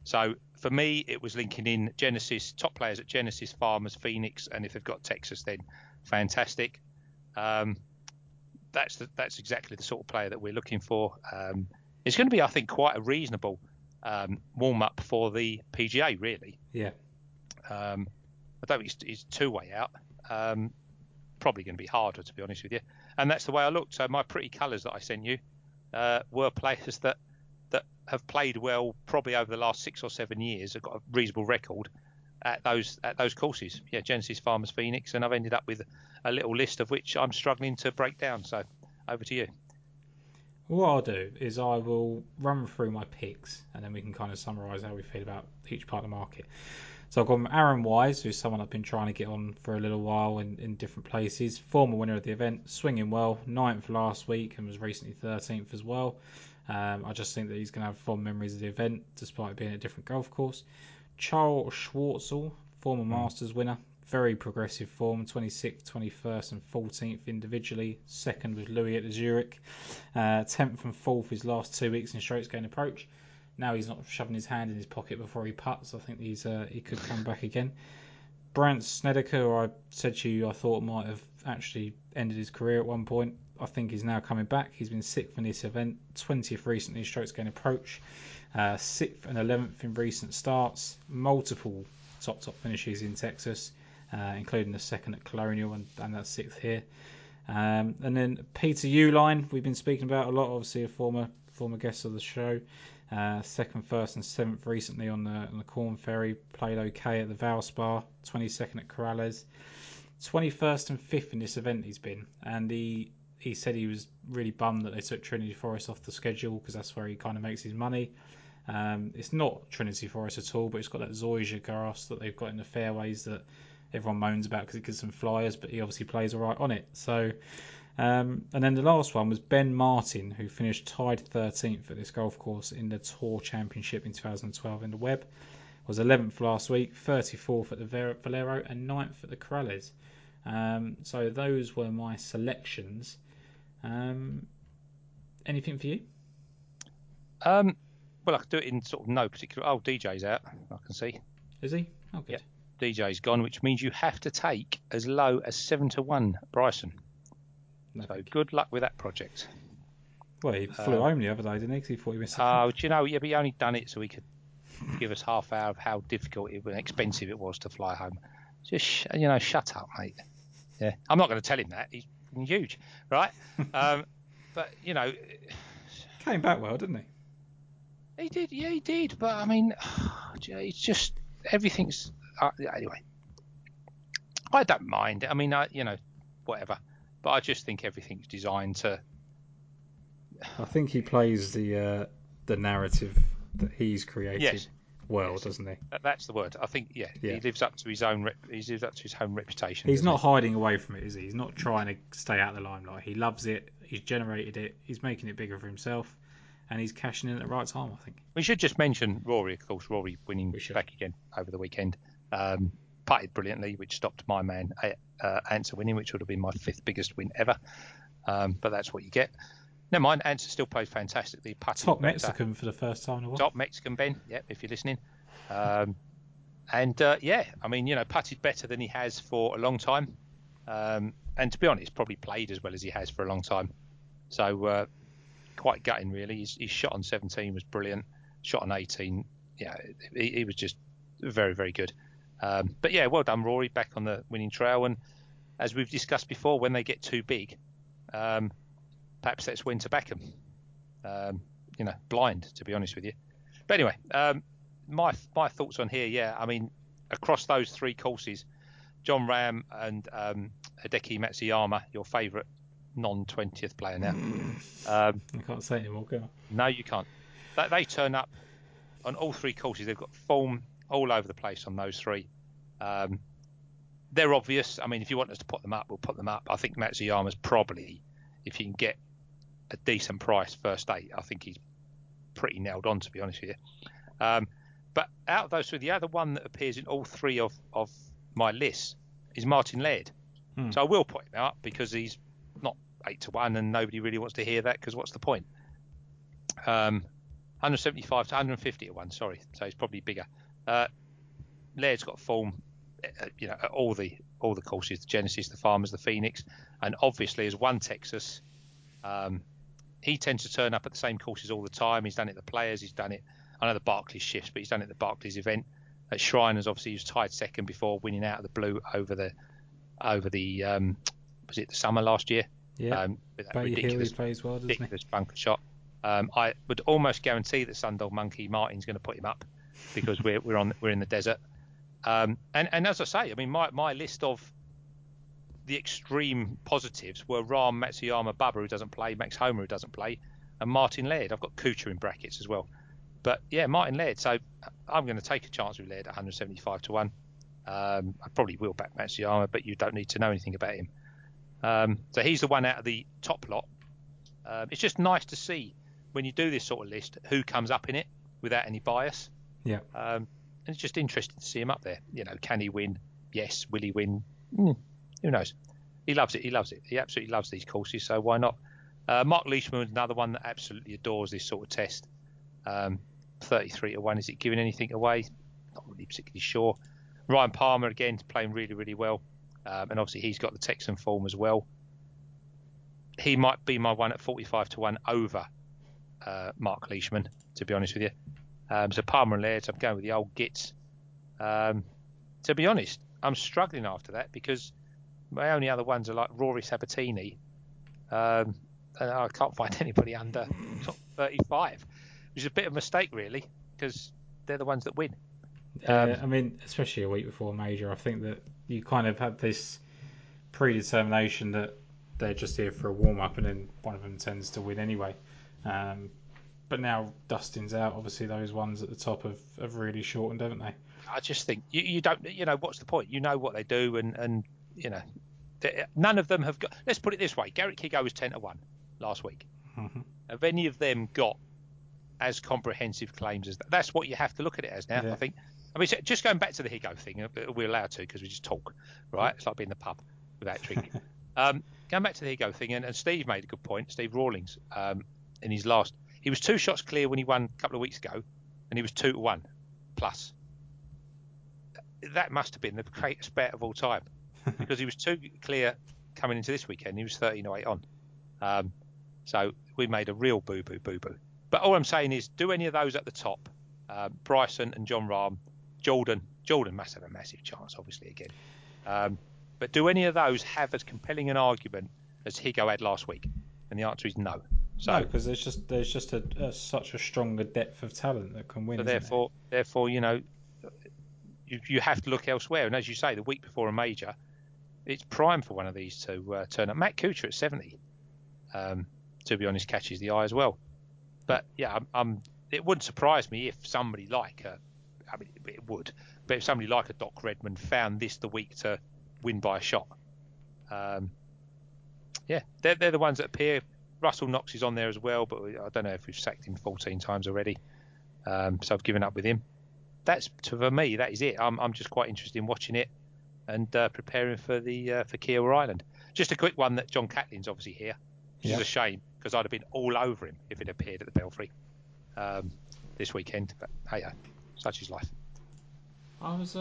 So for me, it was linking in Genesis, top players at Genesis, Farmers, Phoenix, and if they've got Texas, then fantastic. That's exactly the sort of player that we're looking for. It's going to be, I think, quite a reasonable warm-up for the PGA, really. Yeah. I don't think it's two-way out. Probably going to be harder, to be honest with you. And that's the way I looked. So my pretty colours that I sent you were players that have played well probably over the last 6 or 7 years, have got a reasonable record at those courses. Yeah, Genesis, Farmers, Phoenix, and I've ended up with a little list of which I'm struggling to break down. So over to you. What I'll do is I will run through my picks and then we can kind of summarise how we feel about each part of the market. So I've got Aaron Wise, who's someone I've been trying to get on for a little while in different places. Former winner of the event, swinging well, 9th last week and was recently 13th as well. I just think that he's going to have fond memories of the event, despite being a different golf course. Charles Schwartzel, former Masters winner, very progressive form, 26th, 21st and 14th individually. Second with Louis at Zurich. 10th and 4th his last 2 weeks in strokes gained approach. Now he's not shoving his hand in his pocket before he putts. I think he could come back again. Brant Snedeker, who I said to you I thought might have actually ended his career at one point, I think he's now coming back. He's been 6th in this event, 20th recently, strokes gained approach, 6th and 11th in recent starts, multiple top finishes in Texas, including the 2nd at Colonial and that 6th here. And then Peter Uline, we've been speaking about a lot, obviously a former guest of the show. 2nd, 1st and 7th recently on the Corn Ferry, played okay at the Valspar, 22nd at Corrales, 21st and 5th in this event he's been, and he said he was really bummed that they took Trinity Forest off the schedule because that's where he kind of makes his money. It's not Trinity Forest at all, but it's got that zoysia grass that they've got in the fairways that everyone moans about because it gives them flyers, but he obviously plays all right on it, so And then the last one was Ben Martin, who finished tied 13th at this golf course in the Tour Championship in 2012 in the Web. Was 11th last week, 34th at the Valero, and 9th at the Corrales. So those were my selections. Anything for you? Well, I could do it in sort of no particular... Oh, DJ's out, I can see. Is he? Oh, good. Yeah. DJ's gone, which means you have to take as low as 7-1 Bryson. No, so good luck with that project. Well, he flew home the other day, didn't he? Because he thought he missed something. Oh, do you know, yeah, but he only done it so he could give us half hour of how difficult and expensive it was to fly home. Just, you know, shut up, mate. Yeah, I'm not going to tell him that. He's huge, right? But, you know... Came back well, didn't he? He did, yeah, he did. But, I mean, it's just... Everything's... anyway, I don't mind. I mean, you know, whatever. But I just think everything's designed to... I think he plays the narrative that he's created well, doesn't he? That's the word. I think, yeah. He lives up to his own. He lives up to his own reputation. He's not hiding away from it, is he? He's not trying to stay out of the limelight. He loves it. He's generated it. He's making it bigger for himself, and he's cashing in at the right time. I think we should just mention Rory, of course. Rory winning back again over the weekend. Putted brilliantly, which stopped my man Answer winning, which would have been my 5th biggest win ever. But that's what you get. Never mind, Anson still plays fantastically. Top Mexican for the first time in a while. Top Mexican, Ben, yep, if you're listening. I mean, you know, putted better than he has for a long time. And to be honest, probably played as well as he has for a long time. So, quite gutting, really. His shot on 17 was brilliant. Shot on 18, yeah, he was just very, very good. But yeah, well done, Rory, back on the winning trail. And as we've discussed before, when they get too big... perhaps that's when to back them. You know, blind, to be honest with you. But anyway, my thoughts on here, yeah, I mean, across those 3 courses, John Ram and Hideki Matsuyama, your favourite non-20th player now. I can't say anymore, can I? No, you can't. They turn up on all 3 courses. They've got form all over the place on those 3. They're obvious. I mean, if you want us to put them up, we'll put them up. I think Matsuyama's probably, if you can get a decent price first day, I think he's pretty nailed on, to be honest with you. But out of those 3, the other one that appears in all 3 of my lists is Martin Laird. So I will put him out because he's not 8-1 and nobody really wants to hear that because what's the point? 175 to 150 to 1, sorry. So he's probably bigger. Laird's got form, you know, at all the courses, the Genesis, the Farmers, the Phoenix, and obviously as one Texas, he tends to turn up at the same courses all the time. He's done it at the Players, he's done it, I know the Barclays shifts, but he's done it at the Barclays event. At Shriners, obviously he was tied 2nd before winning out of the blue over the was it the summer last year? Yeah. With that ridiculous, well, ridiculous bunker shot. I would almost guarantee that Sundog Monkey Martin's going to put him up because we're in the desert. And as I say, I mean, my list of the extreme positives were Rahm, Matsuyama, Bubba, who doesn't play, Max Homer, who doesn't play, and Martin Laird. I've got Kuchar in brackets as well. But, yeah, Martin Laird. So I'm going to take a chance with Laird at 175-1. I probably will back Matsuyama, but you don't need to know anything about him. So he's the one out of the top lot. It's just nice to see, when you do this sort of list, who comes up in it without any bias. Yeah. And it's just interesting to see him up there. You know, can he win? Yes. Will he win? Who knows? He loves it. He loves it. He absolutely loves these courses, so why not? Mark Leishman is another one that absolutely adores this sort of test. 33-1. Is it giving anything away? Not really particularly sure. Ryan Palmer, again, playing really, really well. And obviously he's got the Texan form as well. He might be my one at 45-1 over Mark Leishman, to be honest with you. So Palmer and Laird, so I'm going with the old gits. To be honest, I'm struggling after that because my only other ones are like Rory Sabatini. And I can't find anybody under 35, which is a bit of a mistake, really, because they're the ones that win. I mean, especially a week before a major, I think that you kind of have this predetermination that they're just here for a warm-up and then one of them tends to win anyway. But now Dustin's out, obviously those ones at the top have really shortened, haven't they? I just think you don't, you know, what's the point? You know what they do, and you know, None of them have got, let's put it this way, Garrick Higgo was 10-1 last week. Mm-hmm. Have any of them got as comprehensive claims as that? That's what you have to look at it as now. Yeah. I think, I mean, just going back to the Higgo thing, we're allowed to because we just talk, right? It's like being in the pub without drinking. Going back to the Higgo thing, and Steve made a good point, Steve Rawlings, in his last, he was 2 shots clear when he won a couple of weeks ago, and he was 2-1 plus. That must have been the greatest bet of all time, because he was 2 clear coming into this weekend. He was 13-8 on. So we made a real boo-boo. But all I'm saying is, do any of those at the top, Bryson and Jon Rahm, Jordan must have a massive chance, obviously, again. But do any of those have as compelling an argument as Higgo had last week? And the answer is no. So, no, because there's just such a stronger depth of talent that can win. So therefore, you know, you have to look elsewhere. And as you say, the week before a major, it's prime for one of these to turn up. Matt Kuchar at 70, to be honest, catches the eye as well. But yeah, it wouldn't surprise me if somebody like a Doc Redman found this the week to win by a shot. Yeah, they're the ones that appear. Russell Knox is on there as well, but I don't know if we've sacked him 14 times already. So I've given up with him. That's, for me, that is it. I'm just quite interested in watching it and preparing for the for Kiowa Island. Just a quick one that John Catlin's obviously here, which is a shame because I'd have been all over him if it appeared at the Belfry this weekend. But hey, such is life. I was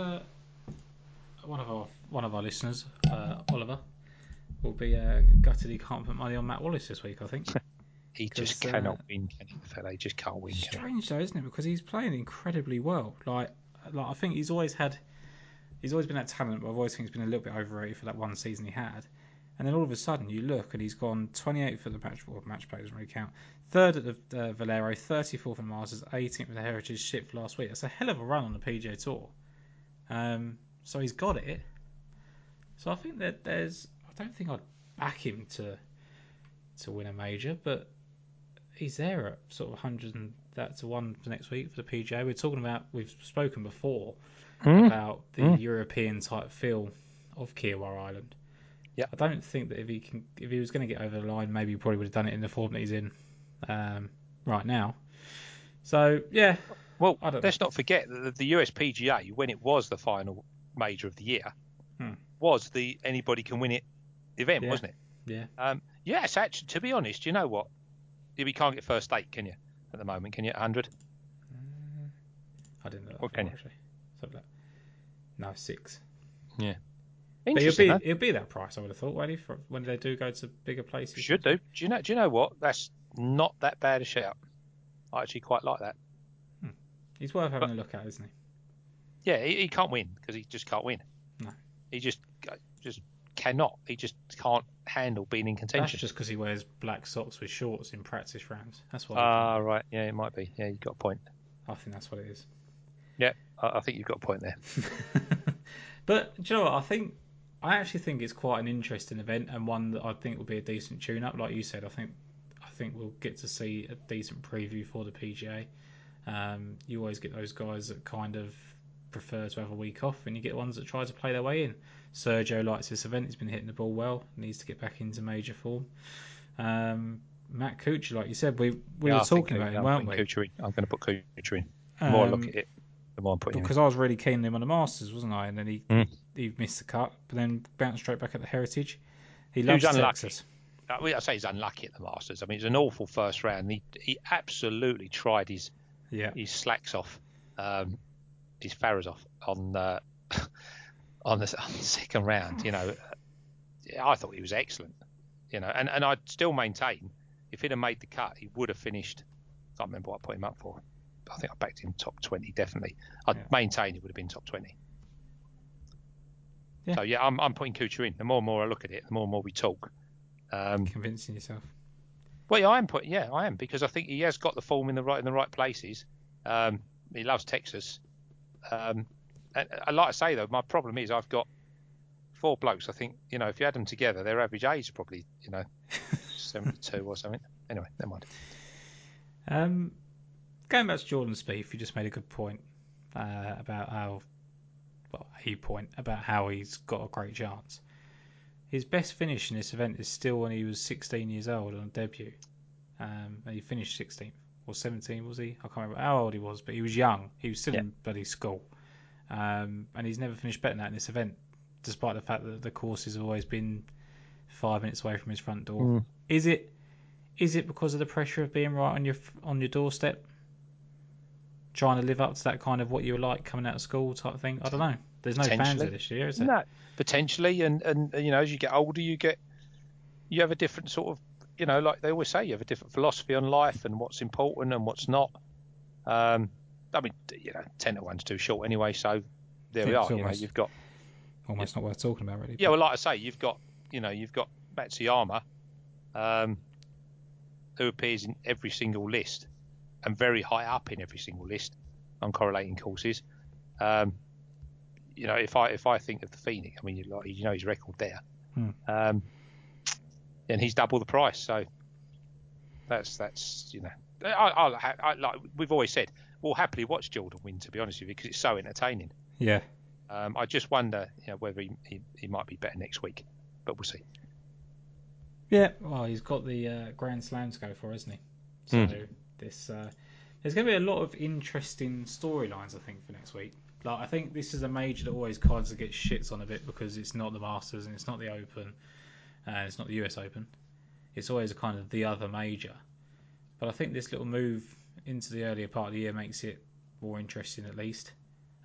one of our listeners, Oliver, will be gutted he can't put money on Matt Wallace this week, I think. He just cannot win, can he? The fella, he just can't win. Strange though, isn't it? Because he's playing incredibly well. Like I think he's always been that talent, but I've always think he's been a little bit overrated for that one season he had. And then all of a sudden you look and he's gone 28th for the match play, doesn't really count. 3rd at the Valero, 34th at the Masters, 18th at the Heritage Shift last week. That's a hell of a run on the PGA Tour. So he's got it. So I think that I don't think I'd back him to win a major, but he's there at sort of 100 to 1 for next week for the PGA. We've spoken before about the European type feel of Kiowa Island. Yeah, I don't think that if he was going to get over the line, maybe he probably would have done it in the form that he's in right now. So yeah, well, let's not forget that the US PGA, when it was the final major of the year, was the anybody can win it event, wasn't it? Yeah. Yes, actually, to be honest, you know what? We can't get first eight, can you? At the moment, can you? 100? I didn't know that. What can you? Actually. Something like that. No, 6. Yeah. Interesting. But it'll be that price, I would have thought, won't it, when they do go to bigger places? Should do. Do you know what? That's not that bad a shout. I actually quite like that. He's worth having a look at, isn't he? Yeah, he can't win because he just can't win. No. He just cannot. He just can't handle being in contention. That's just because he wears black socks with shorts in practice rounds. That's why. Ah, right. Yeah, it might be. Yeah, you've got a point. I think that's what it is. Yeah, I think you've got a point there. But do you know what? I actually think it's quite an interesting event and one that I think will be a decent tune-up. Like you said, I think we'll get to see a decent preview for the PGA. You always get those guys that kind of prefer to have a week off, and you get ones that try to play their way in. Sergio likes this event. He's been hitting the ball well. Needs to get back into major form. Matt Kuchar, like you said, we were talking about him, weren't we? Kuchar, I'm going to put Kuchar in. The more I look at it, the more I'm putting him in. Because I was really keen on him on the Masters, wasn't I? And then he missed the cut, but then bounced straight back at the Heritage. He loves Texas. I say he's unlucky at the Masters. I mean, it's an awful first round. He absolutely tried his slacks off. His Farah's off on the second round, you know. I thought he was excellent, you know, and I'd still maintain if he'd have made the cut, he would have finished. I can't remember what I put him up for. I think I backed him top 20, definitely. I'd maintain he would have been top 20. Yeah. So yeah, I'm putting Kuchar in. The more and more I look at it, the more and more we talk. Convincing yourself. Well, yeah, I am because I think he has got the form in the right places. He loves Texas. And I like to say though, my problem is I've got 4 blokes. I think, you know, if you add them together, their average age is probably, you know, 72 or something. Anyway, never mind. Going back to Jordan's beef, you just made a good point about how he's got a great chance. His best finish in this event is still when he was 16 years old on debut. And he finished 16th or 17, was he? I can't remember how old he was, but he was young. He was still in bloody school. And he's never finished better than that in this event, despite the fact that the course has always been 5 minutes away from his front door. Mm. Is it because of the pressure of being right on your doorstep? Trying to live up to that kind of what you were like coming out of school type thing? I don't know. There's no fans there this year, is there? No, potentially. And you know, as you get older, you have a different sort of, you know, like they always say, you have a different philosophy on life and what's important and what's not. I mean, you know, 10-to-1's too short anyway, so there we are. You know, you've got almost not worth talking about, really. Yeah, well, like I say, you've got Matsuyama, who appears in every single list and very high up in every single list on correlating courses. You know, if I think of the Phoenix, I mean, you know his record there, and he's double the price. So that's you know, I like we've always said, we'll happily watch Jordan win, to be honest with you, because it's so entertaining. Yeah. I just wonder, you know, whether he might be better next week, but we'll see. Yeah. Well, he's got the Grand Slam to go for, isn't he? So there's going to be a lot of interesting storylines, I think, for next week. Like, I think this is a major that always kind of gets shits on a bit because it's not the Masters and it's not the Open and it's not the US Open. It's always a kind of the other major. But I think this little move into the earlier part of the year makes it more interesting, at least.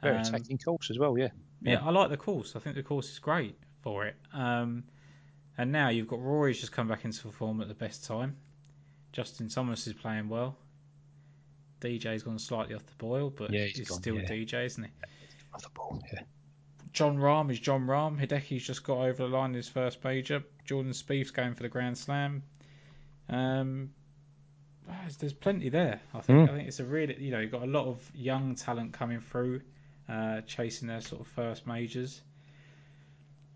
Very attacking course as well, yeah. Yeah, I like the course. I think the course is great for it. And now you've got Rory's just come back into form at the best time. Justin Thomas is playing well. DJ's gone slightly off the boil, but he's still DJ, isn't he? Off the ball, yeah. John Rahm is John Rahm. Hideki's just got over the line in his first major. Jordan Spieth's going for the Grand Slam. There's plenty there, I think. I think it's a really, you know, you've got a lot of young talent coming through, chasing their sort of first majors.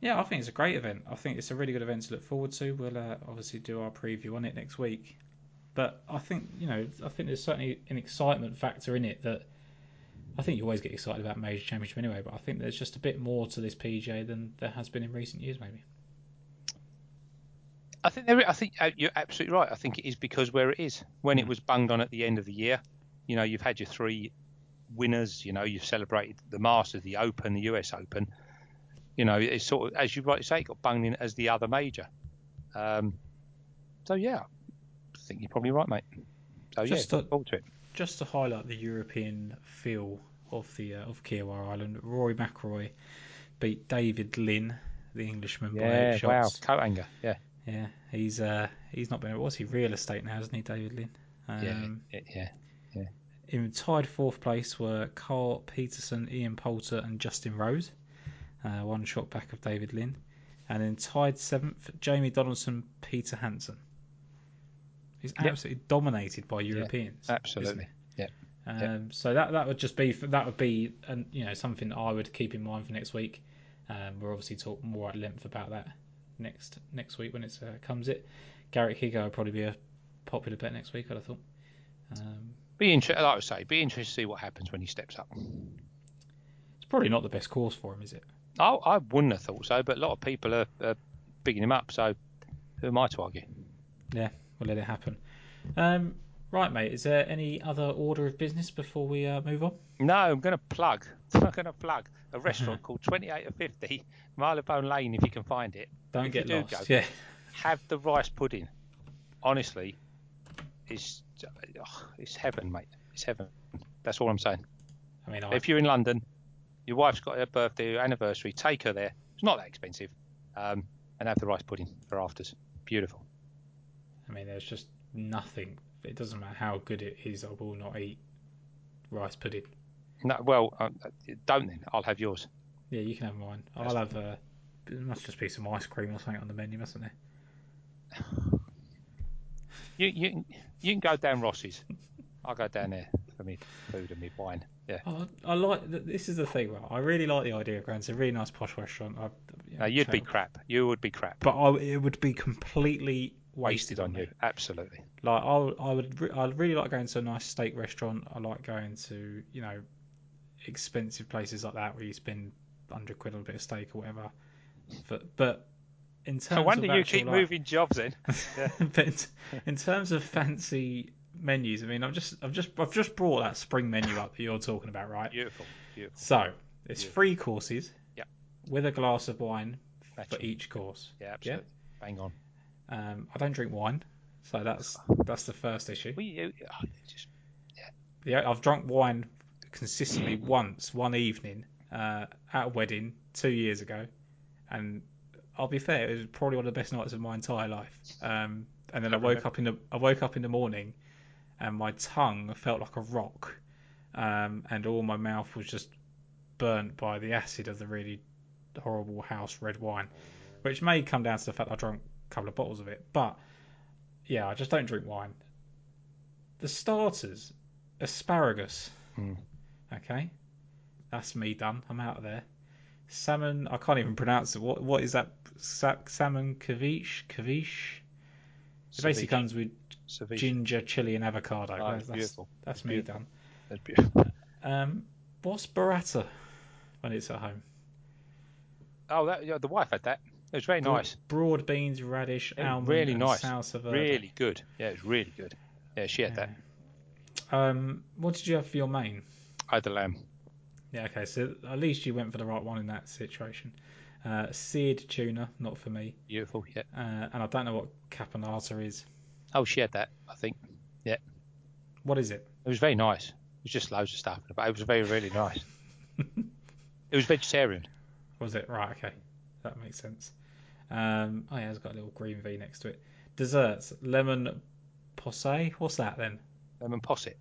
Yeah, I think it's a great event. I think it's a really good event to look forward to. We'll obviously do our preview on it next week. But I think, you know, I think there's certainly an excitement factor in it that I think you always get excited about major championship anyway. But I think there's just a bit more to this PGA than there has been in recent years, maybe. I think you're absolutely right. I think it is because where it is. When it was bunged on at the end of the year, you know, you've had your three winners. You know, you've celebrated the Masters, the Open, the US Open. You know, it's sort of, as you rightly say, it got bunged in as the other major. So yeah. I think you're probably right, mate. So just to highlight the European feel of the of Kiowa Island, Rory McIlroy beat David Lynn, the Englishman, by 8 shots. Wow, coat-hanger. Yeah. He's not been. What's he? Real estate now, isn't he, David Lynn? Yeah. In tied 4th place were Carl Peterson, Ian Poulter, and Justin Rose, 1 shot back of David Lynn, and then tied 7th, Jamie Donaldson, Peter Hansen. He's absolutely dominated by Europeans. Absolutely. Yeah. So that would just be you know, something I would keep in mind for next week. We'll obviously talk more at length about that next week when it comes. Garrick Higgo would probably be a popular bet next week, I'd have thought. Like I would say, be interested to see what happens when he steps up. It's probably not the best course for him, is it? Oh, I wouldn't have thought so, but a lot of people are bigging him up. So who am I to argue? Yeah. We'll let it happen. Right, mate. Is there any other order of business before we move on? No, I'm going to plug a restaurant called 28 or 50 Marylebone Lane, if you can find it. Don't get lost. Have the rice pudding. Honestly, it's heaven, mate. It's heaven. That's all I'm saying. I mean, if you're in London, your wife's got her birthday or anniversary, take her there. It's not that expensive, and have the rice pudding for afters. Beautiful. I mean, there's just nothing. It doesn't matter how good it is. I will not eat rice pudding. No, well, don't then. I'll have yours. Yeah, you can have mine. I'll have there must just be some ice cream or something on the menu, mustn't there? You can go down Ross's. I'll go down there for me food and me wine. Yeah. I like this is the thing. Right? I really like the idea of going to a really nice posh restaurant. You'd be crap. You would be crap. But it would be completely wasted on you, absolutely. Like I really like going to a nice steak restaurant. I like going to, you know, expensive places like that where you spend £100 on a bit of steak or whatever. But in terms of you keep moving jobs in. Yeah. But in terms of fancy menus, I mean, I've just brought that spring menu up that you're talking about, right? Beautiful. So it's 3 courses. Yep. With a glass of wine for each course. Yeah, absolutely. Yeah? Bang on. I don't drink wine, so that's the first issue. I've drunk wine consistently once, one evening, at a wedding 2 years ago, and I'll be fair, it was probably one of the best nights of my entire life. And then I woke up in the morning, and my tongue felt like a rock, and all my mouth was just burnt by the acid of the really horrible house red wine, which may come down to the fact I drank a couple of bottles of it. But yeah, I just don't drink wine. The starters, asparagus. Okay, that's me done. I'm out of there. Salmon, I can't even pronounce it. What is that? Salmon ceviche. It basically comes with ginger, chili, and avocado. Oh, that's beautiful. That's me done. That's beautiful. What's burrata when it's at home? Oh, the wife had that. It was very nice. Broad beans, radish, almond, really nice. Salsa verde. Really good. Yeah, it was really good. Yeah, she had that. What did you have for your main? I had the lamb. Yeah, okay, so at least you went for the right one in that situation. Seared tuna, not for me. Beautiful, yeah. And I don't know what caponata is. Oh, she had that, I think. Yeah. What is it? It was very nice. It was just loads of stuff, but it was very, really nice. It was vegetarian. Was it? Right, okay. That makes sense. Oh, yeah, it's got a little green V next to it. Desserts, lemon posset. What's that then? Lemon posset.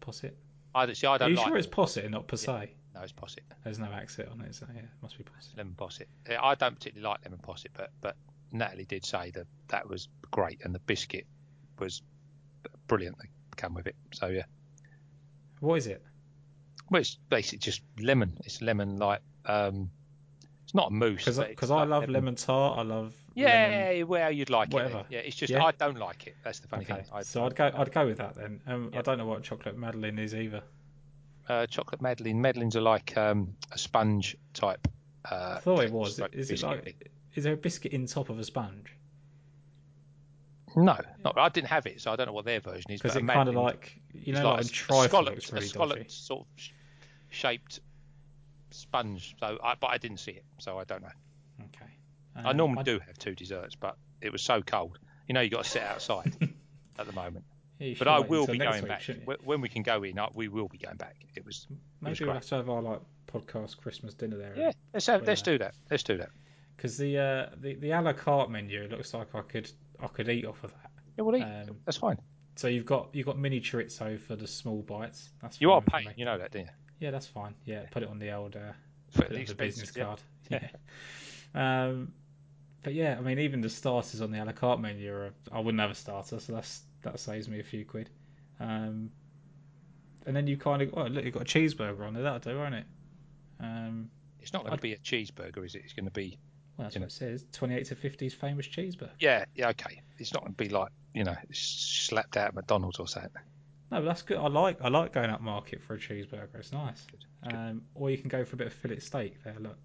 Posset? Are you sure it's posset and not posset? Yeah. No, it's posset. There's no accent on it, so yeah, it must be posset. Lemon posset. I don't particularly like lemon posset, but Natalie did say that was great, and the biscuit was brilliant. They come with it, so yeah. What is it? Well, it's basically just lemon. It's lemon like it's not a mousse. Because I love lemon tart. I love lemon, well you'd like whatever. It. Yeah, it's just I don't like it. That's the funny thing. So I'd go with that then. I don't know what chocolate madeleine is either. Chocolate madeleine. Madeleines are like a sponge type. I thought it was. Is there a biscuit in top of a sponge? No, not. I didn't have it, so I don't know what their version is. Because it's kind of like like a trifle. A scalloped sort of shaped sponge. So, but I didn't see it, so I don't know. Okay. I normally do have 2 desserts, but it was so cold. You got to sit outside at the moment. Yeah, but I will be going back when we can go in. We will be going back. Maybe we'll have to have our podcast Christmas dinner there. Yeah, let's do that. Let's do that. Because the a la carte menu, it looks like I could eat off of that. Yeah, we'll eat. That's fine. So you've got mini chorizo for the small bites. That's you are paying. You know that, don't you? Yeah, that's fine. Yeah, put it on the old the business card. Yeah. But yeah, I mean, even the starters on the a la carte menu, I wouldn't have a starter, so that saves me a few quid. And then you kind of, look, you've got a cheeseburger on there. That'll do, won't it? It's not going to be a cheeseburger, is it? It's going to be... Well, that's what it says, 28 to 50's famous cheeseburger. Yeah, okay. It's not going to be like, slapped out at McDonald's or something. No, but that's good. I like going up market for a cheeseburger. It's nice. Good. Or you can go for a bit of fillet steak there, look.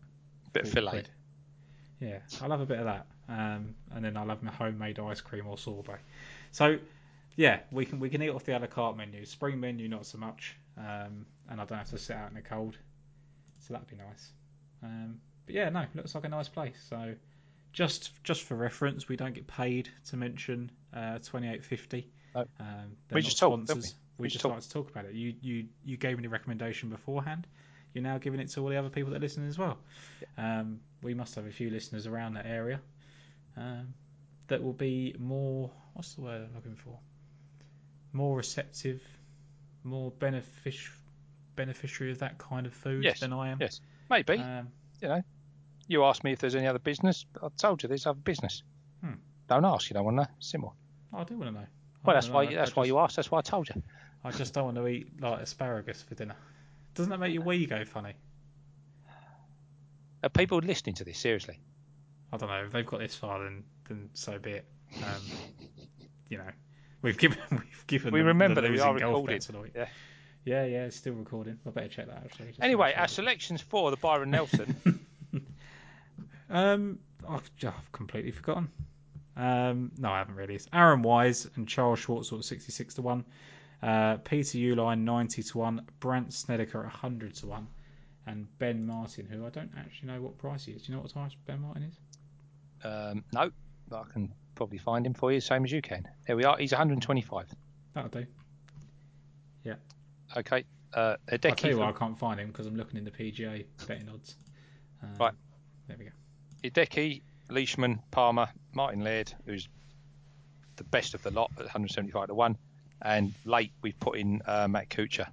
A bit of fillet. Quid. Yeah, I'll have a bit of that, and then I'll have my homemade ice cream or sorbet. So, yeah, we can eat off the a la carte menu. Spring menu, not so much, and I don't have to sit out in the cold, so that'd be nice. But yeah, no, looks like a nice place. So, just for reference, we don't get paid to mention 2850. No. We just talk. We just like to talk about it. You gave me the recommendation beforehand. You're now giving it to all the other people that listen as well. We must have a few listeners around that area that will be more, what's the word I'm looking for? More receptive, more beneficiary of that kind of food than I am. Yes, maybe. You asked me if there's any other business. I told you there's other business. Don't ask. You don't want to know. Simple. I do want to know. Well, that's why you asked. That's why I told you. I just don't want to eat like asparagus for dinner. Doesn't that make your wee go funny? Are people listening to this seriously? I don't know. If they've got this far, then so be it. We've given. We remember that we are recording. Yeah, it's still recording. I better check that actually. Anyway, our selections for the Byron Nelson. I've completely forgotten. No, I haven't really. It's Aaron Wise and Charles Schwartzel at 66-1. Peter Uline 90-1. Brant Snedeker 100-1. And Ben Martin, who I don't actually know what price he is. Do you know what price Ben Martin is? No, but I can probably find him for you, same as you can. There we are. He's 125. That'll do. Yeah. Okay. I'll tell you why I can't find him, because I'm looking in the PGA betting odds. Right. There we go. Hideki, Leishman, Palmer, Martin Laird, who's the best of the lot at 175-1, and late we've put in Matt Kuchar.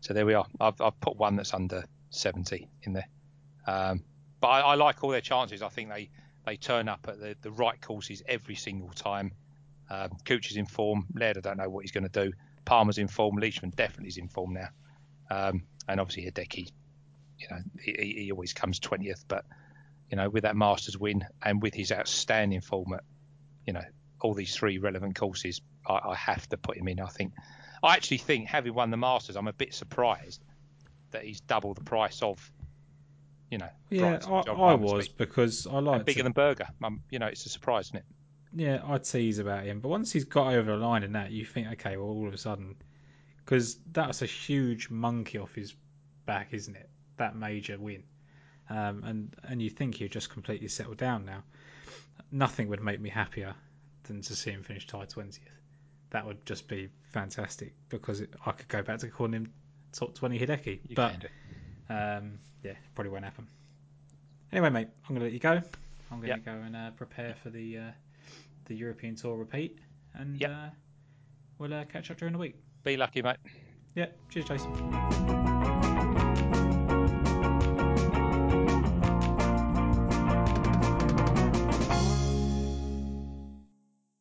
So there we are. I've put one that's under 70 in there. But I like all their chances. I think they turn up at the right courses every single time. Kuchar's in form. Laird, I don't know what he's going to do. Palmer's in form. Leishman definitely is in form now. And obviously Hideki, you know, he always comes 20th, but you know, with that Masters win and with his outstanding form at, you know, all these three relevant courses, I have to put him in. I actually think having won the Masters, I'm a bit surprised that he's double the price of, you know. Yeah, I was, because I like bigger than Berger. You know, it's a surprise, isn't it? Yeah, I tease about him, but once he's got over the line in that, you think, okay, well, all of a sudden, because that's a huge monkey off his back, isn't it? That major win. And you think he'd just completely settle down now. Nothing would make me happier than to see him finish tied 20th. That would just be fantastic, because I could go back to calling him top 20 Hideki. But probably won't happen. Anyway, mate, I'm going to let you go. I'm going to go and prepare for the European Tour repeat, and we'll catch up during the week. Be lucky, mate. Yeah, cheers, Jason.